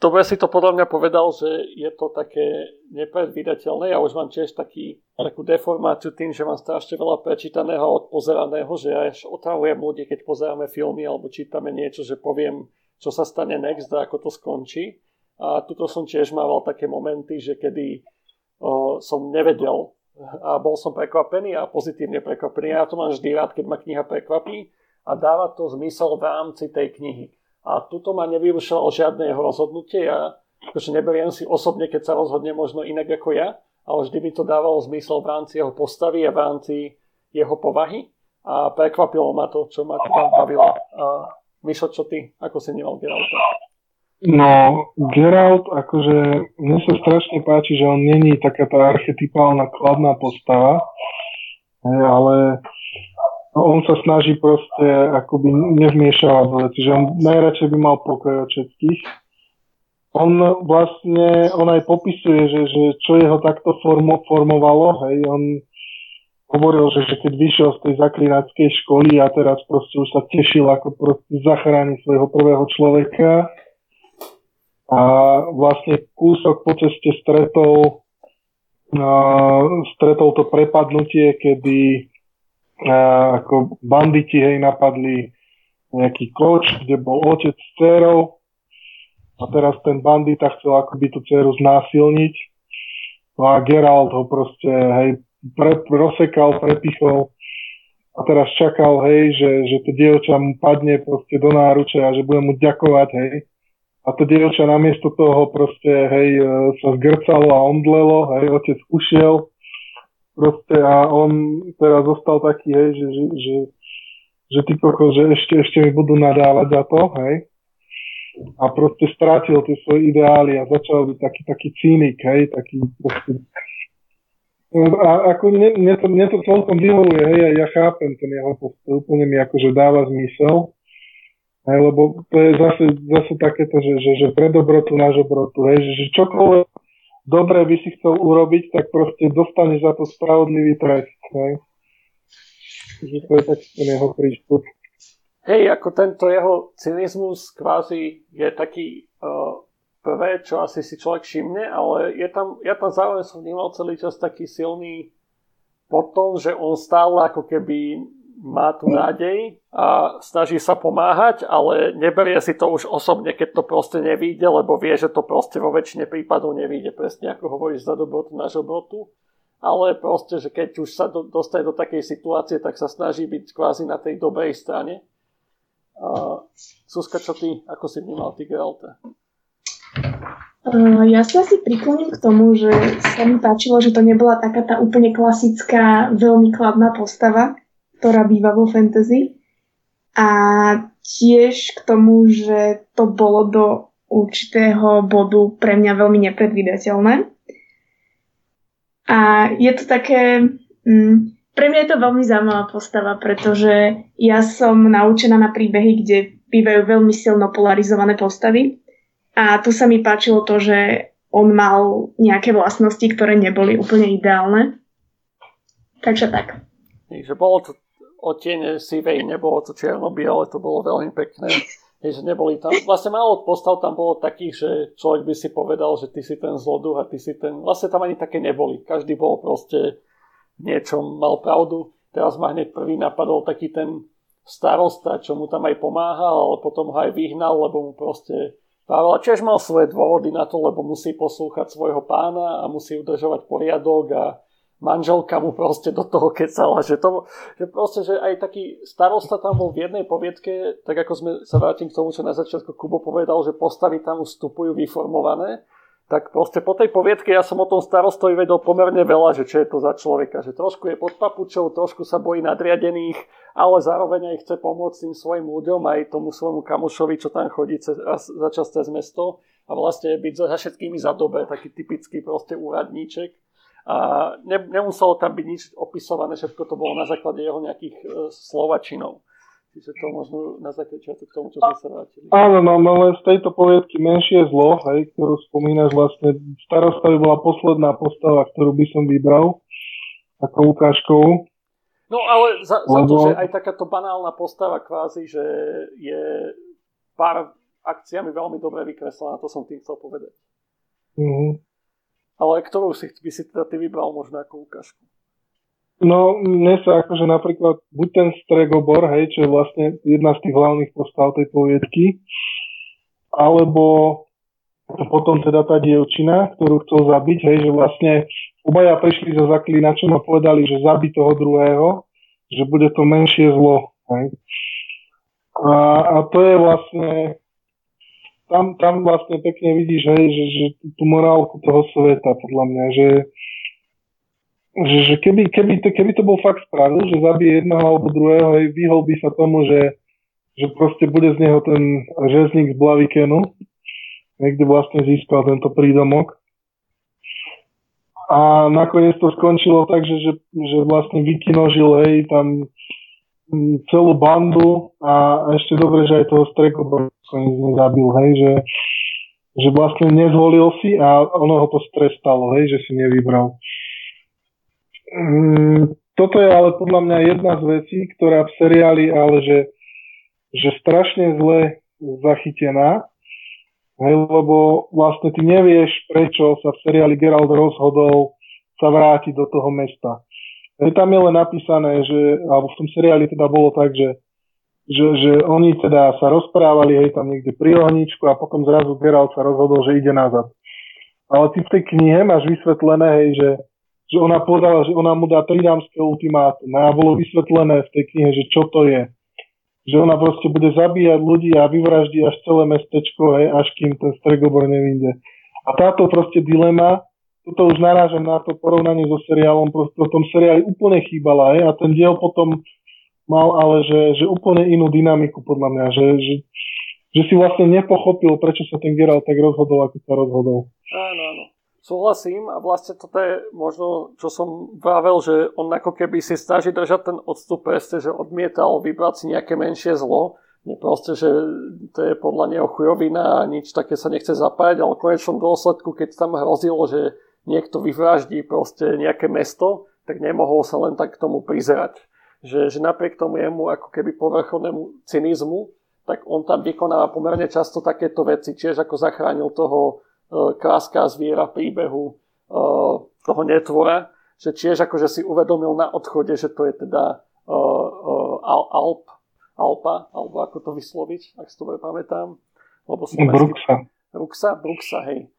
To by si to podľa mňa povedal, že je to také nepredvídateľné. Ja už mám tiež takú deformáciu tým, že mám strašne veľa prečítaného a odpozeraného, že ja až otravujem ľudí, keď pozeráme filmy alebo čítame niečo, že poviem, čo sa stane next a ako to skončí. A tuto som tiež mával také momenty, že kedy som nevedel a bol som prekvapený a pozitívne prekvapený. Ja to mám vždy rád, keď ma kniha prekvapí a dáva to zmysel v rámci tej knihy. A tuto ma nevyrušilo žiadne jeho rozhodnutie. Ja akože neberiem si osobne, keď sa rozhodne možno inak ako ja, ale vždy mi to dávalo zmysel v rámci jeho postavy a v rámci jeho povahy. A prekvapilo ma to, čo ma tam bavilo. Mišo, čo ty? Ako si nemal Geralta? No, Geralt, akože mne sa strašne páči, že on není taká tá archetypálna kladná postava, ale on sa snaží proste akoby nevmiešavať do veci, že on najradšej by mal pokoj od všetkých. On aj popisuje, že čo jeho takto formovalo, hej, on hovoril, že keď vyšiel z tej zaklínačskej školy a teraz proste už sa tešil, ako proste zachráni svojho prvého človeka. A vlastne kúsok po ceste stretol to prepadnutie, kedy ako banditi napadli nejaký koč, kde bol otec s dcerou. A teraz ten bandita chcel akoby tú dceru znásilniť. No a Geralt ho proste, hej, rozsekal, prepichol a teraz čakal, hej, že to dievča mu padne proste do náruče a že bude mu ďakovať, hej. A to dievča namiesto toho proste, hej, sa zgrcalo a omdlelo, hej, otec ušiel proste a on teraz zostal taký, hej, že ty kokos, že ešte mi budú nadávať za to, hej. A proste strátil tie svoje ideály a začal byť taký cynik, hej, taký proste. A ako mne to celkom vyhovuje, hej, ja chápem ten jeho postup, úplne mi akože dáva zmysel, hej, lebo to je zase takéto, že pre dobrotu na žobrotu, hej, že čokoľvek dobre by si chcel urobiť, tak proste dostaneš za to spravodlivý trest, hej. Že to je taký ten jeho prístup. Hej, ako tento jeho cynizmus kvázi je taký... prvé, čo asi si človek všimne, ale ja tam zároveň som vnímal celý čas taký silný potom, že on stále ako keby má tu nádej a snaží sa pomáhať, ale neberie si to už osobne, keď to proste nevíde, lebo vie, že to proste vo väčšine prípadov nevíde, presne ako hovoríš, za dobrotu na žobrotu, ale proste, že keď už sa dostane do takej situácie, tak sa snaží byť kvázi na tej dobrej strane. Zuzka, čo ty, ako si vnímal ty Geralta? Ja sa asi prikloním k tomu, že sa mi páčilo, že to nebola taká tá úplne klasická, veľmi kladná postava, ktorá býva vo fantasy. A tiež k tomu, že to bolo do určitého bodu pre mňa veľmi nepredvídateľné. A je to také... pre mňa je to veľmi zaujímavá postava, pretože ja som naučená na príbehy, kde bývajú veľmi silno polarizované postavy. A tu sa mi páčilo to, že on mal nejaké vlastnosti, ktoré neboli úplne ideálne. Takže tak. Takže bolo to odtieň sivej, nebolo to čierno-biele, to bolo veľmi pekné. Takže neboli tam, vlastne málo postav tam bolo takých, že človek by si povedal, že ty si ten zloduch a ty si ten... Vlastne tam ani také neboli. Každý bol proste v niečom, mal pravdu. Teraz ma hneď prvý napadol taký ten starosta, čo mu tam aj pomáhal, ale potom ho aj vyhnal, lebo mu proste... Pavel tiež mal svoje dôvody na to, lebo musí poslúchať svojho pána a musí udržovať poriadok a manželka mu proste do toho kecala. Že aj taký starosta tam bol v jednej poviedke, tak ako sme sa vrátim k tomu, čo na začiatku Kubo povedal, že postavy tam vstupujú vyformované, tak proste po tej poviedke ja som o tom starostovi vedel pomerne veľa, že čo je to za človeka. Že trošku je pod papučou, trošku sa bojí nadriadených, ale zároveň aj chce pomôcť tým svojim ľuďom, aj tomu svojmu kamošovi, čo tam chodí za čas cez mesto. A vlastne byť za všetkými za dobe, taký typický proste úradníček. A nemuselo tam byť nič opisované, všetko to bolo na základe jeho nejakých slov a činov. Čiže to možno na začiatok k tomu, čo sme sa vrátili. Áno, no, ale z tejto poviedky Menšie zlo, hej, ktorú spomínaš vlastne, starosta by bola posledná postava, ktorú by som vybral ako ukážkovú. No ale za to, že aj takáto banálna postava kvázi, že je pár akciami veľmi dobre vykreslená, to som tým chcel povedať. Mhm. Ale ktorú by si teda ty vybral možno ako ukážku? No, mne sa akože napríklad buď ten Stregobor, hej, čo je vlastne jedna z tých hlavných postav tej poviedky, alebo potom teda tá dievčina, ktorú chcel zabiť, hej, že vlastne obaja prišli za zaklínačom a povedali, že zabi toho druhého, že bude to menšie zlo, hej. A to je vlastne, tam vlastne pekne vidíš, hej, že tú morálku toho sveta, podľa mňa, že keby to bol fakt spravil, že zabije jedného alebo druhého, hej, vyhol by sa tomu, že proste bude z neho ten žezník z Blavikenu, kde vlastne získal tento prídomok. A nakoniec to skončilo tak, že vlastne vykinožil, hej, tam celú bandu a ešte dobre, že aj toho Strekoboru zabil, hej, že vlastne nezvolil si a ono ho to strestalo, hej, že si nevybral. Toto je ale podľa mňa jedna z vecí, ktorá v seriáli ale že strašne zle zachytená, hej, lebo vlastne ty nevieš, prečo sa v seriáli Geralt rozhodol sa vrátiť do toho mesta. Hej, tam je len napísané, že, alebo v tom seriáli teda bolo tak, že oni teda sa rozprávali, hej, tam niekde pri ohničku a potom zrazu Geralt sa rozhodol, že ide nazad. Ale ty v tej knihe máš vysvetlené, hej, že ona povedala, že ona mu dá tridamské ultimátum a bolo vysvetlené v tej knihe, že čo to je. Že ona proste bude zabíjať ľudí a vyvraždí až celé mestečko, hej, až kým ten Stregobor nevyjde. A táto proste dilema, toto už narážam na to porovnanie so seriálom, proste v tom seriáli úplne chýbala, hej, a ten diel potom mal ale, že úplne inú dynamiku podľa mňa, že si vlastne nepochopil, prečo sa ten Geralt tak rozhodol, ako sa rozhodol. Áno. Súhlasím a vlastne toto je možno, čo som vravel, že on ako keby si snaží držať ten odstup preste, že odmietal vybrať si nejaké menšie zlo. Proste, že to je podľa neho chujovina a nič také sa nechce zapájať, ale v konečnom dôsledku, keď tam hrozilo, že niekto vyvraždí proste nejaké mesto, tak nemohol sa len tak k tomu prizerať. Že napriek tomu jemu ako keby povrchovnému cynizmu, tak on tam vykonáva pomerne často takéto veci, tiež ako zachránil toho kráská zviera príbehu toho netvora, že tiež akože si uvedomil na odchode, že to je teda Alpa, alebo ako to vysloviť, ak si to pamätám. Bruxa, hej.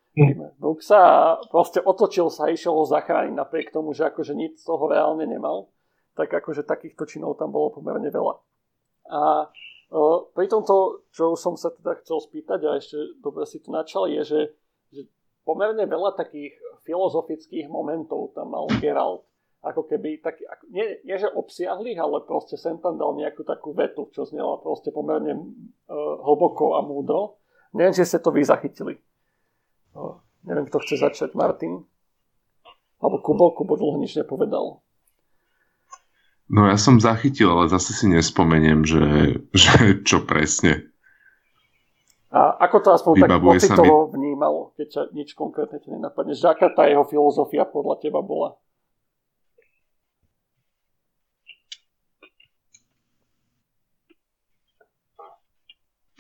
Bruxa a proste otočil sa a išiel ho zachrániť napriek tomu, že akože nič z toho reálne nemal. Tak akože takýchto činov tam bolo pomerne veľa. A pri tomto, čo som sa teda chcel spýtať a ešte dobre si to načal, je, že pomerne veľa takých filozofických momentov tam mal Geralt. Ako keby, taký, nie že obsiahlých, ale proste sem tam dal nejakú takú vetu, čo znela proste pomerne hlboko a múdro. Neviem, či ste to vy zachytili. No, neviem, kto chce začať. Martin? Alebo Kubo? Kubo dlho nič nepovedal. No ja som zachytil, ale zase si nespomeniem, že čo presne. A ako to aspoň tak pocitovo vnímalo, keď sa nič konkrétne ti nenapadne? Aká tá jeho filozofia podľa teba bola?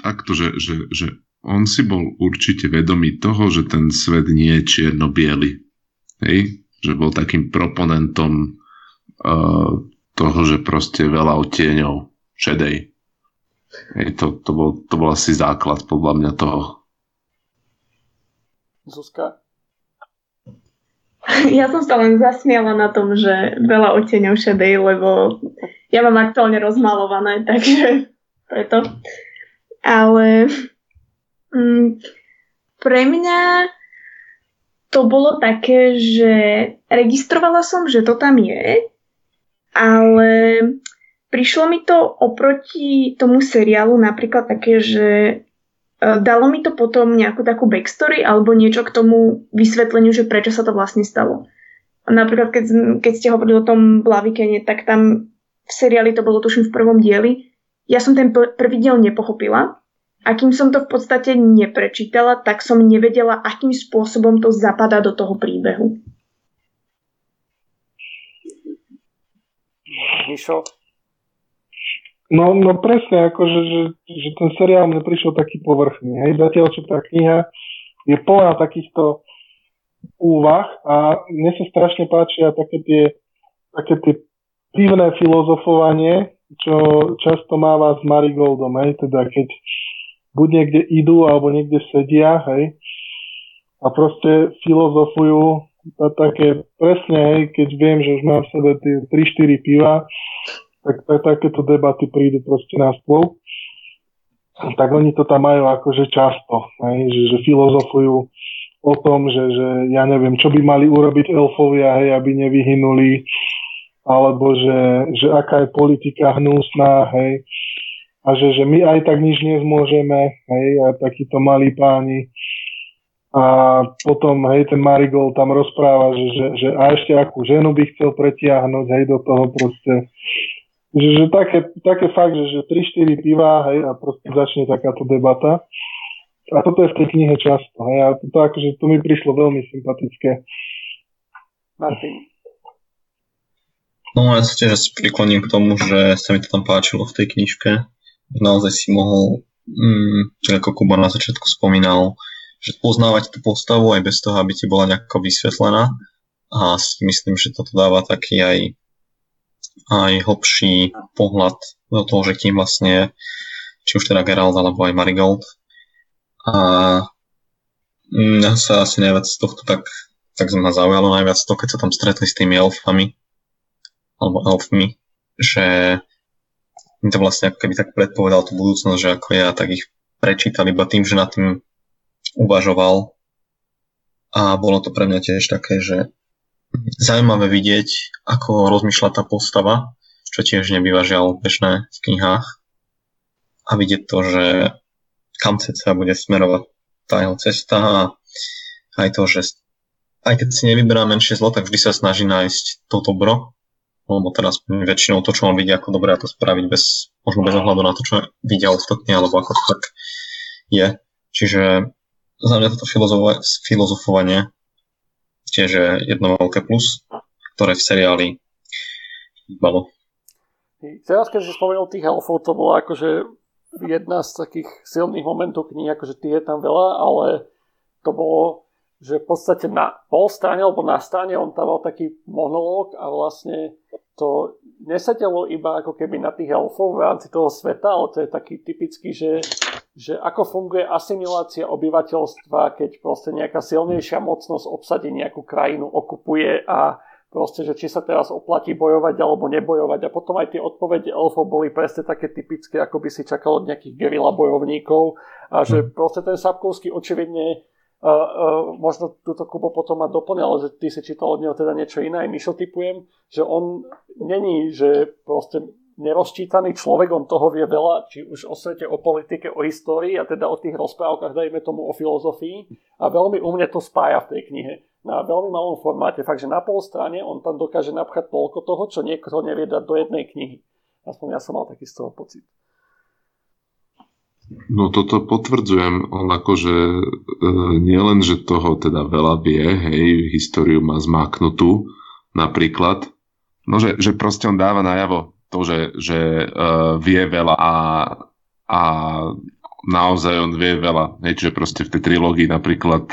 Takto, že on si bol určite vedomý toho, že ten svet nie je čierno-biely. Hej? Že bol takým proponentom toho, že proste veľa odtieňov šedej. Hej, to bol asi základ podľa mňa toho, Zuzka? Ja som sa len zasmiala na tom, že veľa odtieňov šedej, lebo ja mám aktuálne rozmalované, takže preto. Ale pre mňa to bolo také, že registrovala som, že to tam je, ale prišlo mi to oproti tomu seriálu napríklad také, že dalo mi to potom nejakú takú backstory alebo niečo k tomu vysvetleniu, že prečo sa to vlastne stalo. Napríklad, keď ste hovorili o tom Blavikene, tak tam v seriáli to bolo tuším v prvom dieli. Ja som ten prvý diel nepochopila. A kým som to v podstate neprečítala, tak som nevedela, akým spôsobom to zapadá do toho príbehu. Mišo? No presne, akože, že ten seriál mne prišiel taký povrchný. Hej? Zatiaľ, čo tá kniha je plná takýchto úvah a mne sa strašne páčia také tie divné filozofovanie, čo často máva s Marigoldom. Hej? Teda keď buď niekde idú, alebo niekde sedia, hej, a proste filozofujú a také presne, hej, keď viem, že už mám v sebe tie 3-4 piva, tak takéto debaty prídu proste na stôl. Tak oni to tam majú akože často, hej, že filozofujú o tom, že ja neviem, čo by mali urobiť elfovia, hej, aby nevyhynuli, alebo že aká je politika hnusná, hej, a že my aj tak nič nezmôžeme, hej, a takíto malí páni. A potom, hej, ten Marigold tam rozpráva, že a ešte akú ženu by chcel pretiahnuť, hej, do toho proste. Že také fakt, že 3-4 piva, hej, a proste začne takáto debata. A toto je v tej knihe často, hej, a to akože to mi prišlo veľmi sympatické. Martin. No ja sa tiež prikloním k tomu, že sa mi to tam páčilo v tej knižke. Naozaj si mohol, ako Kuba na začiatku spomínal, že poznávať tú postavu aj bez toho, aby ti bola nejako vysvetlená, a myslím, že toto dáva taký aj hlbší pohľad do toho, že kým vlastne, či už teda Geralt alebo aj Marigold. A mňa sa asi najviac z tohto tak ma zaujalo najviac to, keď sa tam stretli s tými elfmi, že mi to vlastne ako keby tak predpovedal tú budúcnosť, že ako ja, tak ich prečítal iba tým, že nad tým uvažoval. A bolo to pre mňa tiež také, že zaujímavé vidieť, ako rozmýšľa tá postava, čo tiež nebýva žiaľ bežné v knihách. A vidieť to, že kam sa bude smerovať tá jeho cesta, a aj to, že aj keď si nevyberá menšie zlo, tak vždy sa snaží nájsť to dobro, lebo teraz väčšinou to, čo on vidí ako dobré, to spraviť možno bez ohľadu na to, čo vidia ostatní, alebo ako to tak je. Čiže za mňa toto filozofovanie tiež je jedno veľké plus, ktoré v seriáli chýbalo. Teraz, keďže spomenul tých elfov, to bola akože jedna z takých silných momentov knihy, akože tých je tam veľa, ale to bolo, že v podstate na pol strane alebo na strane on tam mal taký monológ a vlastne to nesedelo iba ako keby na tých elfov v rámci toho sveta, ale to je taký typický, že ako funguje asimilácia obyvateľstva, keď proste nejaká silnejšia mocnosť obsadí nejakú krajinu, okupuje, a proste, že či sa teraz oplatí bojovať alebo nebojovať. A potom aj tie odpovede elfov boli presne také typické, ako by si čakal od nejakých gerila bojovníkov, a že proste ten Sapkovský očividne možno túto Kubo potom ma doplňal, že ty si čítal od neho teda niečo iné, aj Mišo typujem, že on není, že proste nerozčítaný človek, on toho vie veľa, či už o svete, o politike, o histórii, a teda o tých rozprávkach, dajme tomu, o filozofii, a veľmi u mňa to spája v tej knihe na veľmi malom formáte, fakt, že na pol strane on tam dokáže napchať toľko toho, čo niekto nevie dať do jednej knihy, aspoň ja som mal taký z toho pocit. No toto potvrdzujem, on akože nielen, že toho teda veľa vie, hej, históriu má zmáknutú napríklad, no že proste on dáva najavo to, že vie veľa a naozaj on vie veľa, hej, čiže proste v tej trilógii napríklad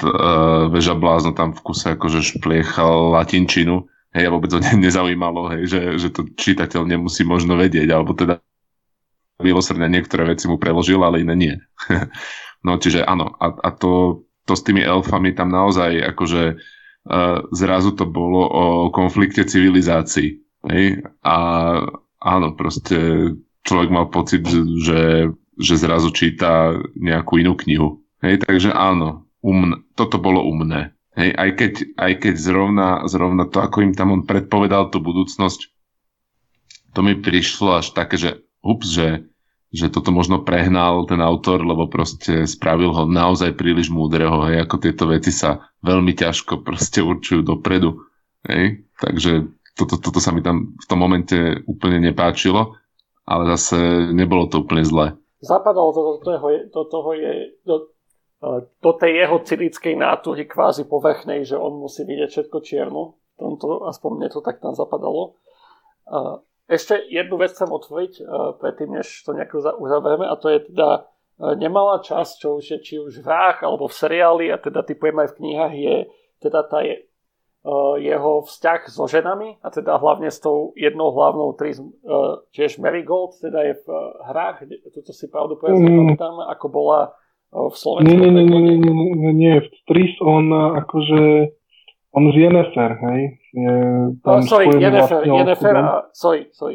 Veža bláznov tam v kuse akože špliechal latinčinu, hej, a vôbec to nezaujímalo, hej, že to čitateľ nemusí možno vedieť, alebo teda milosrdne niektoré veci mu preložil, ale iné nie. No čiže áno, a to to s tými elfami tam naozaj akože zrazu to bolo o konflikte civilizácií. Hej? A áno, proste človek mal pocit, že zrazu číta nejakú inú knihu. Hej? Takže áno, toto bolo umné. Hej? Aj keď zrovna to, ako im tam on predpovedal tú budúcnosť, to mi prišlo až také, že ups, že toto možno prehnal ten autor, lebo proste spravil ho naozaj príliš múdreho, hej, ako tieto veci sa veľmi ťažko proste určujú dopredu. Hej. Takže toto sa mi tam v tom momente úplne nepáčilo, ale zase nebolo to úplne zlé. Zapadalo to do tej jeho cynickej nátury kvázi povrchnej, že on musí vidieť všetko čierno. Tomto, aspoň mne to tak tam zapadalo. Ešte jednu vec chcem otvoriť predtým, než to nejako uzavrieme, a to je teda nemalá časť, čo už je či už v hrách alebo v seriáli, a teda typujem aj v knihách, je teda jeho vzťah so ženami, a teda hlavne s tou jednou hlavnou Tris, tiež Marigold, teda je v hrách, toto si pravdu povedať, nepamätám, ako bola v Slovensku. Nie, v Tris on akože... On z Yennefer, hej?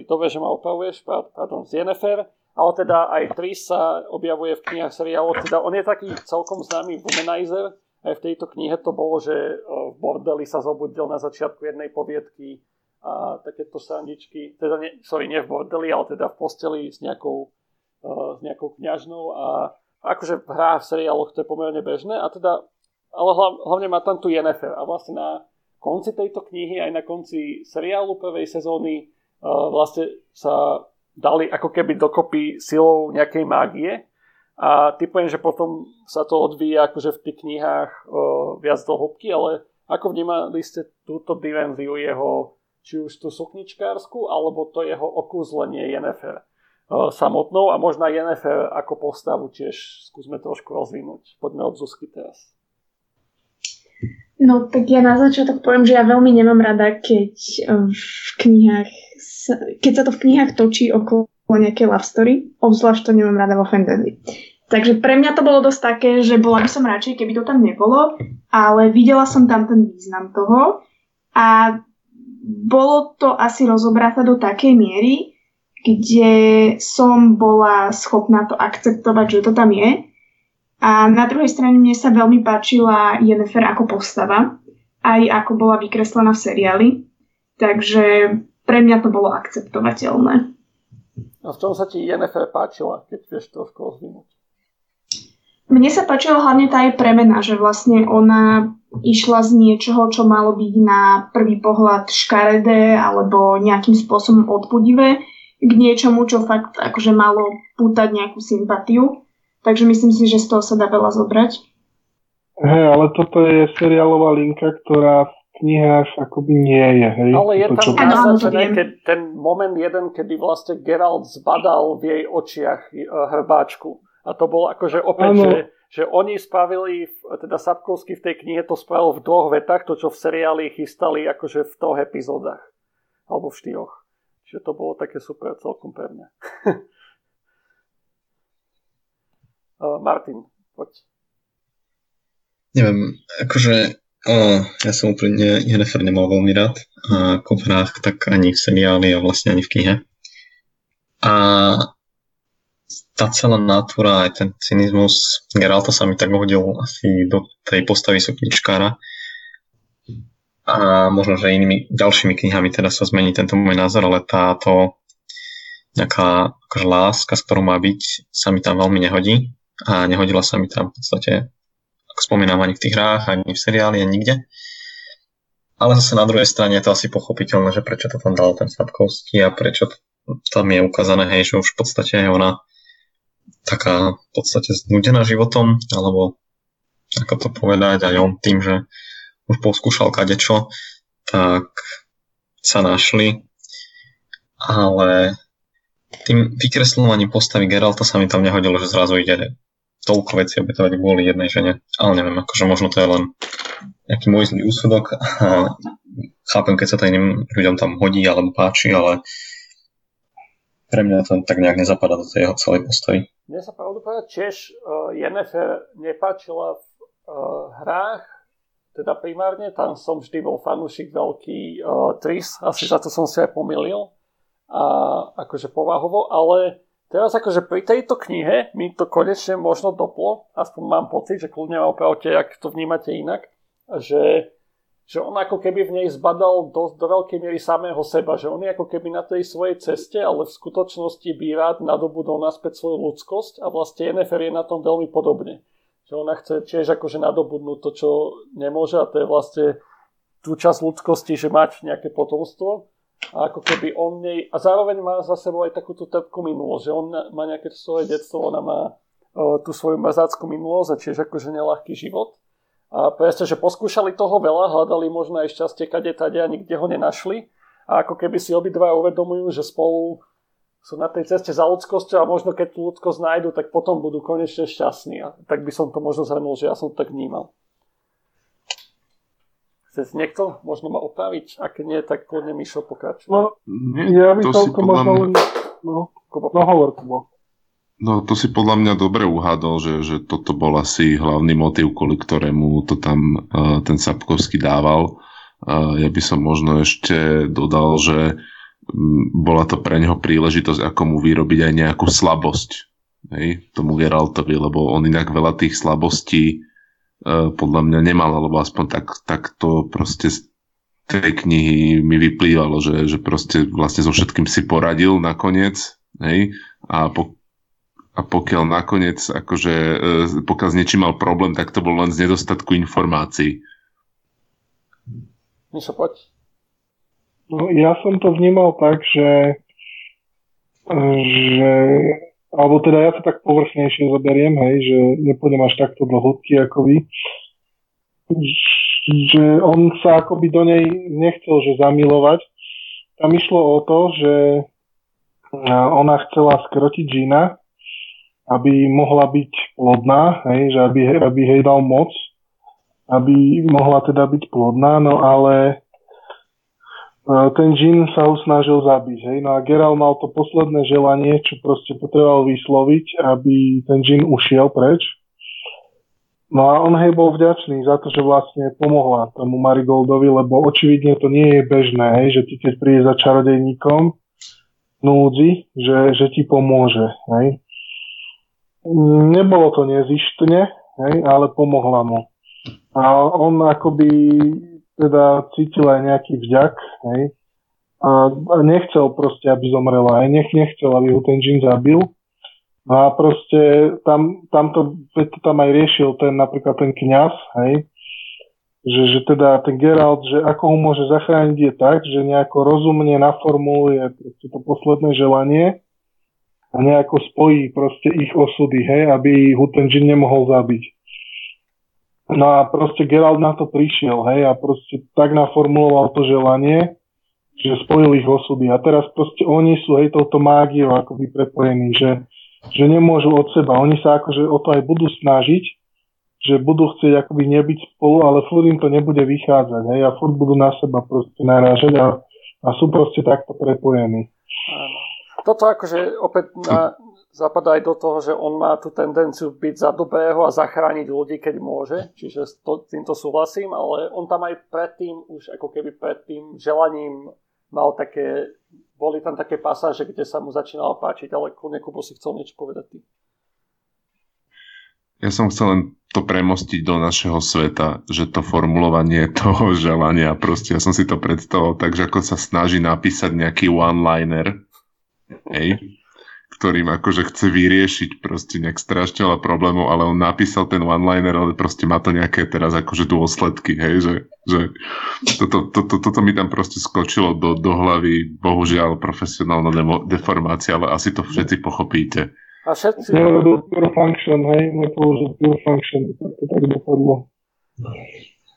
Dobre, že ma opravuješ, pardon, z Yennefer, ale teda aj Tris sa objavuje v knihách seriálu, teda on je taký celkom známy womanizer, aj v tejto knihe to bolo, že v bordeli sa zobudil na začiatku jednej poviedky a takéto srandičky, teda nie v bordeli, ale teda v posteli s nejakou kňažnou, a akože hrá v seriáloch, to je pomerne bežné, a teda ale hlavne má tam tu Yennefer. A vlastne na konci tejto knihy, aj na konci seriálu prvej sezóny vlastne sa dali ako keby dokopy silou nejakej mágie. A typujem, že potom sa to odvíja akože v tých knihách viac do hĺbky, ale ako vnímali ste túto dimenziu jeho, či už tú sukničkársku, alebo to jeho okúzlenie Yennefer samotnou, a možno Yennefer ako postavu tiež skúsme trošku rozvinúť. Poďme od Zuzky teraz. No, tak ja na začiatok poviem, že ja veľmi nemám rada, keď sa to v knihách točí okolo nejaké love story, obzvlášť to nemám rada vo fantasy. Takže pre mňa to bolo dosť také, že bola by som radšej, keby to tam nebolo, ale videla som tam ten význam toho a bolo to asi rozobraté do takej miery, kde som bola schopná to akceptovať, že to tam je. A na druhej strane mne sa veľmi páčila Yennefer ako postava, aj ako bola vykreslená v seriáli, takže pre mňa to bolo akceptovateľné. A v čom sa ti Yennefer páčila, keď vieš trošku rozvinúť? Mne sa páčila hlavne tá jej premena, že vlastne ona išla z niečoho, čo malo byť na prvý pohľad škaredé alebo nejakým spôsobom odpudivé, k niečomu, čo fakt akože malo pútať nejakú sympatiu. Takže myslím si, že z toho sa dá veľa zobrať. Hej, ale toto je seriálová linka, ktorá v knihách akoby nie je. Hej? Ale je to, tam naznačené, ten moment jeden, kedy vlastne Geralt zbadal v jej očiach hrbáčku. A to bolo akože opäť, že oni spravili, teda Sapkovský v tej knihe to spravil v 2 vetách, to čo v seriáli chystali akože v 3 epizódach. Alebo v 4. Čiže to bolo také super celkom pre mňa. Martin, poď. Neviem, akože ja som úplne Yennefer nemal veľmi rád, ako v hrách, tak ani v seriáli a vlastne ani v knihe. A tá celá natúra, aj ten cynizmus Geralta sa mi tak hodil asi do tej postavy sukničkára. A možno, že inými ďalšími knihami teda sa zmení tento môj názor, ale táto nejaká akože láska, s ktorou má byť, sa mi tam veľmi nehodí. A nehodila sa mi tam v podstate, ako spomínam, ani v tých hrách, ani v seriáli, ani nikde. Ale zase na druhej strane je to asi pochopiteľné, že prečo to tam dal ten Sapkovský a prečo tam je ukázané, hej, že už v podstate je ona taká v podstate znudená životom, alebo ako to povedať, aj on tým, že už poskúšal kadečo, tak sa našli. Ale tým vykreslovaním postavy Geralta sa mi tam nehodilo, že zrazu ide toľko vecí obetovať kvôli jednej žene. Ale neviem, akože možno to je len nejaký môj zlý úsudok. A chápem, keď sa to iným ľuďom tam hodí alebo páči, ale pre mňa to tak nejak nezapadá do tej jeho celej postavy. Mne sa pravdu povedať, Češ Yennefer nepáčila hrách, teda primárne, tam som vždy bol fanúšik veľký Tris, asi za to som si aj pomýlil, a akože povahovo, ale teraz akože pri tejto knihe mi to konečne možno doplo, aspoň mám pocit, že kľudne ma opravte, ak to vnímate inak, že on ako keby v nej zbadal do veľkej miery samého seba, že on je ako keby na tej svojej ceste, ale v skutočnosti by rád nadobudol naspäť svoju ľudskosť a vlastne Yennefer je na tom veľmi podobne. Že ona chce tiež akože nadobudnúť to, čo nemôže, a to je vlastne tú časť ľudskosti, že mať nejaké potomstvo, a ako keby on nej, a zároveň má za sebou aj takúto trpkú minulosť, že on má nejaké svoje detstvo, ona má tú svoju mrzácku minulosť a tiež akože neľahký život. A presne, že poskúšali toho veľa, hľadali možno aj šťastie kadetade a nikde ho nenašli. A ako keby si obidva uvedomujú, že spolu sú na tej ceste za ľudskosťou a možno keď tú ľudskosť nájdu, tak potom budú konečne šťastní. A tak by som to možno zhrnul, že ja som to tak vnímal. Chce niekto možno ma opraviť? Ak nie, tak kľudne Mišo pokračuje. No, ja by to možno... No, hovor. No to si podľa mňa dobre uhádol, že toto bol asi hlavný motív, kvôli ktorému to tam ten Sapkowski dával. Ja by som možno ešte dodal, že bola to pre neho príležitosť, ako mu vyrobiť aj nejakú slabosť. Hej? Tomu Geraltovi, lebo on inak veľa tých slabostí podľa mňa nemal, alebo aspoň tak to proste z tej knihy mi vyplývalo, že proste vlastne so všetkým si poradil nakoniec. Hej? A pokiaľ nakoniec, akože, pokiaľ s niečím mal problém, tak to bol len z nedostatku informácií. Mišo, poď. No, ja som to vnímal tak, že alebo teda ja to tak povrchnejšie zoberiem, hej, že nepôjdem až takto do hĺbky ako vy, že on sa akoby do nej nechcel, že zamilovať. Tam išlo o to, že ona chcela skrotiť Gina, aby mohla byť plodná, hej, že aby hej dal moc, aby mohla teda byť plodná, no ale ten Jin sa ho snažil zabiť, hej, no a Geralt mal to posledné želanie, čo proste potreboval vysloviť, aby ten Jin ušiel preč. No a on hej bol vďačný za to, že vlastne pomohla tomu Marigoldovi, lebo očividne to nie je bežné, hej, že ty keď prídeš za čarodejníkom núdzi, že ti pomôže, hej. Nebolo to nezištne, hej, ale pomohla mu. A on akoby teda cítil aj nejaký vďak, hej, a nechcel proste, aby zomrela, hej, nechcel, aby ho ten Jin zabil. A proste tam to aj riešil ten, napríklad ten kňaz, hej, že teda ten Geralt, že ako ho môže zachrániť je tak, že nejako rozumne naformuluje to posledné želanie a nejako spojí proste ich osudy, hej, aby ho ten Jin nemohol zabiť. No a proste Geralt na to prišiel, hej, a proste tak naformuloval to želanie, že spojil ich osudy. A teraz proste oni sú, hej, touto mágiou akoby prepojení, že nemôžu od seba. Oni sa akože o to aj budú snažiť, že budú chcieť akoby nebyť spolu, ale furt im to nebude vychádzať, hej, a furt budú na seba proste narážať a sú proste takto prepojení. Toto akože opäť zapadá aj do toho, že on má tú tendenciu byť za dobrého a zachrániť ľudí, keď môže. Čiže s týmto súhlasím, ale on tam aj predtým, už ako keby predtým želaním mal také, boli tam také pasáže, kde sa mu začínalo páčiť, ale Kubo si chcel niečo povedať. Ja som chcel len to premostiť do našeho sveta, že to formulovanie toho želania, proste ja som si to predstavoval tak, že ako sa snaží napísať nejaký one-liner, hej, ktorým akože chce vyriešiť proste nejak strašne veľa problémov, ale on napísal ten one-liner, ale proste má to nejaké teraz akože dôsledky, hej, že toto mi tam proste skočilo do hlavy, bohužiaľ profesionálna deformácia, ale asi to všetci pochopíte. A všetci... Neurofunction, to tak dopadlo.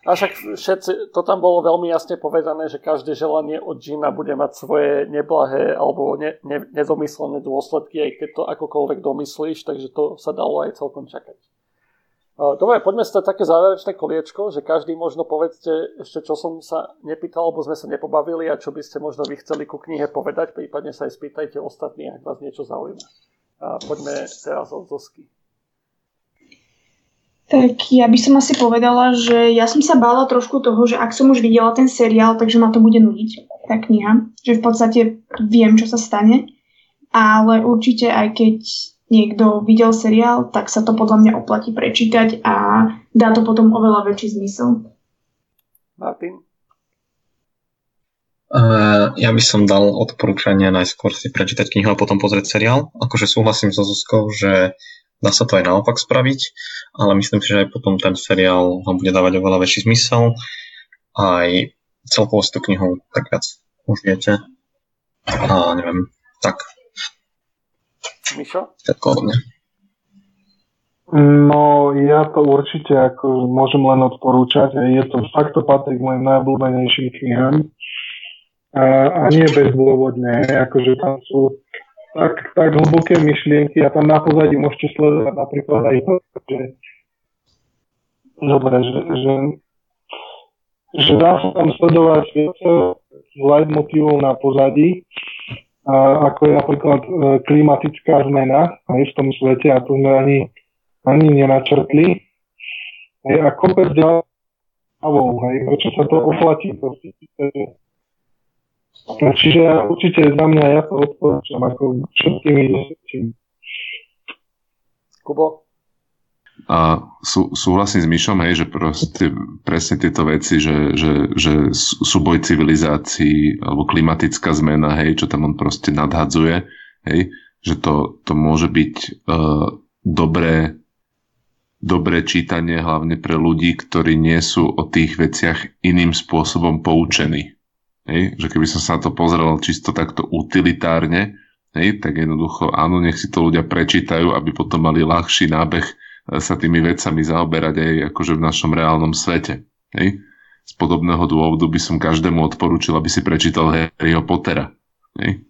A však všetci, to tam bolo veľmi jasne povedané, že každé želanie od Jina bude mať svoje neblahé alebo nedomyslené dôsledky, aj keď to akokoľvek domyslíš, takže to sa dalo aj celkom čakať. Dobre, poďme sa také záverečné koliečko, že každý možno povedzte ešte, čo som sa nepýtal, alebo sme sa nepobavili a čo by ste možno vy chceli ku knihe povedať, prípadne sa aj spýtajte ostatní, ak vás niečo zaujíma. A poďme teraz od Zosky. Tak ja by som asi povedala, že ja som sa bála trošku toho, že ak som už videla ten seriál, takže ma to bude nudiť, tá kniha. Že v podstate viem, čo sa stane. Ale určite aj keď niekto videl seriál, tak sa to podľa mňa oplatí prečítať a dá to potom oveľa väčší zmysel. Martin? Ja by som dal odporúčanie najskôr si prečítať knihu a potom pozrieť seriál. Akože súhlasím so Zuzkou, že dá sa to aj naopak spraviť, ale myslím si, že aj potom ten seriál vám bude dávať oveľa väčší zmysel. Aj celkovo si tú knihu tak viac užijete. A neviem, tak. Mišo? Všetko od mňa. No, ja to určite ako môžem len odporúčať. Je to fakt, to patrí k mojim najobľúbenejším knihám. A nie bezdôvodne, akože tam sú tak hlboké myšlienky a tam na pozadí môžete sledovať napríklad aj to, že dobre, že dá sa tam sledovať leitmotivov na pozadí, ako je napríklad klimatická zmena aj v tom svete, a to sme ani nenačrtli. A kopec ďalších, prečo sa to oplatí. Čiže ja určite za mňa ja to odporúčam ako všetkými desiatimi. Kubo? Súhlasím s Mišom, hej, že proste presne tieto veci, že súboj civilizácií alebo klimatická zmena, hej, čo tam on proste nadhadzuje, hej, že to môže byť dobré čítanie hlavne pre ľudí, ktorí nie sú o tých veciach iným spôsobom poučení. Hej, že keby som sa na to pozrel čisto takto utilitárne, hej, tak jednoducho áno, nech si to ľudia prečítajú, aby potom mali ľahší nábeh sa tými vecami zaoberať aj akože v našom reálnom svete. Hej. Z podobného dôvodu by som každému odporúčil, aby si prečítal Harryho Pottera. Hej.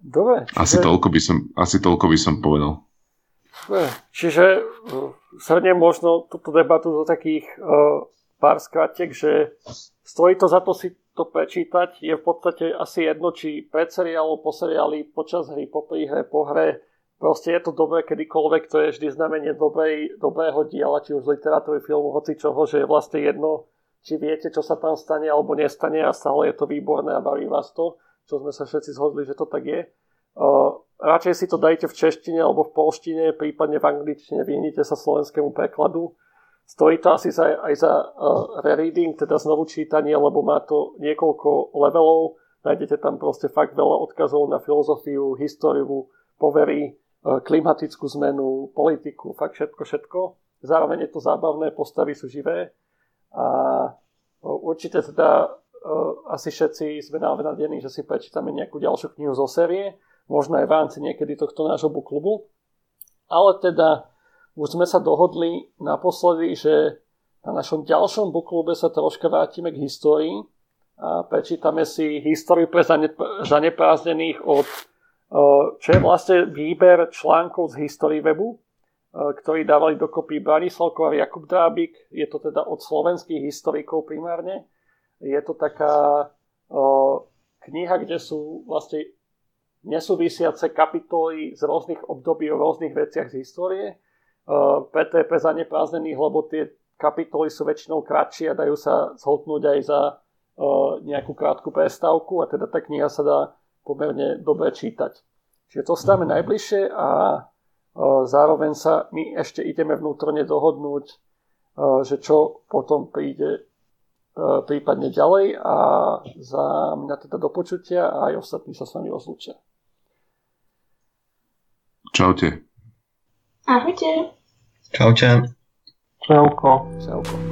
Dobre. Asi toľko by som povedal. Čiže srdne možno túto debatu do takých pár skratiek, že stojí to za to si to prečítať. Je v podstate asi jedno, či pred seriálom, po seriáli, počas hry, popri hre, po hre. Proste je to dobré kedykoľvek, to je vždy znamenie dobrého diela, či už literatúry, filmu, hocičoho, že je vlastne jedno, či viete, čo sa tam stane alebo nestane, a stále je to výborné a baví vás to, čo sme sa všetci zhodli, že to tak je. Radšej si to dajte v češtine alebo v polštine, prípadne v angličtine, vyhnite sa slovenskému prekladu. Stojí to asi aj za rereading, teda znovu čítanie, lebo má to niekoľko levelov. Nájdete tam proste fakt veľa odkazov na filozofiu, históriu, povery, klimatickú zmenu, politiku, fakt všetko. Zároveň je to zábavné, postavy sú živé. A určite teda asi všetci sme nadení, že si prečítame nejakú ďalšiu knihu zo série. Možno aj v rámci niekedy tohto nášho book klubu. Ale teda už sme sa dohodli naposledy, že na našom ďalšom bookklube sa troška vrátime k histórii a prečítame si históriu pre zaneprázdnených od, čo je vlastne výber článkov z histórie webu, ktorý dávali dokopy Branislav a Jakub Drábik. Je to teda od slovenských historikov primárne. Je to taká kniha, kde sú vlastne nesúvisiace kapitoly z rôznych období o rôznych veciach z histórie. Preto je pre zaneprázdnených, lebo tie kapitoly sú väčšinou kratšie a dajú sa zhltnúť aj za nejakú krátku prestávku, a teda tá kniha sa dá pomerne dobre čítať. Čiže to sa dáme najbližšie, a zároveň sa my ešte ideme vnútorne dohodnúť, že čo potom príde prípadne ďalej, a za mňa teda do počutia a aj ostatní sa s nami rozlúčia. Čaute. Ahojte. Čauko. Čauko.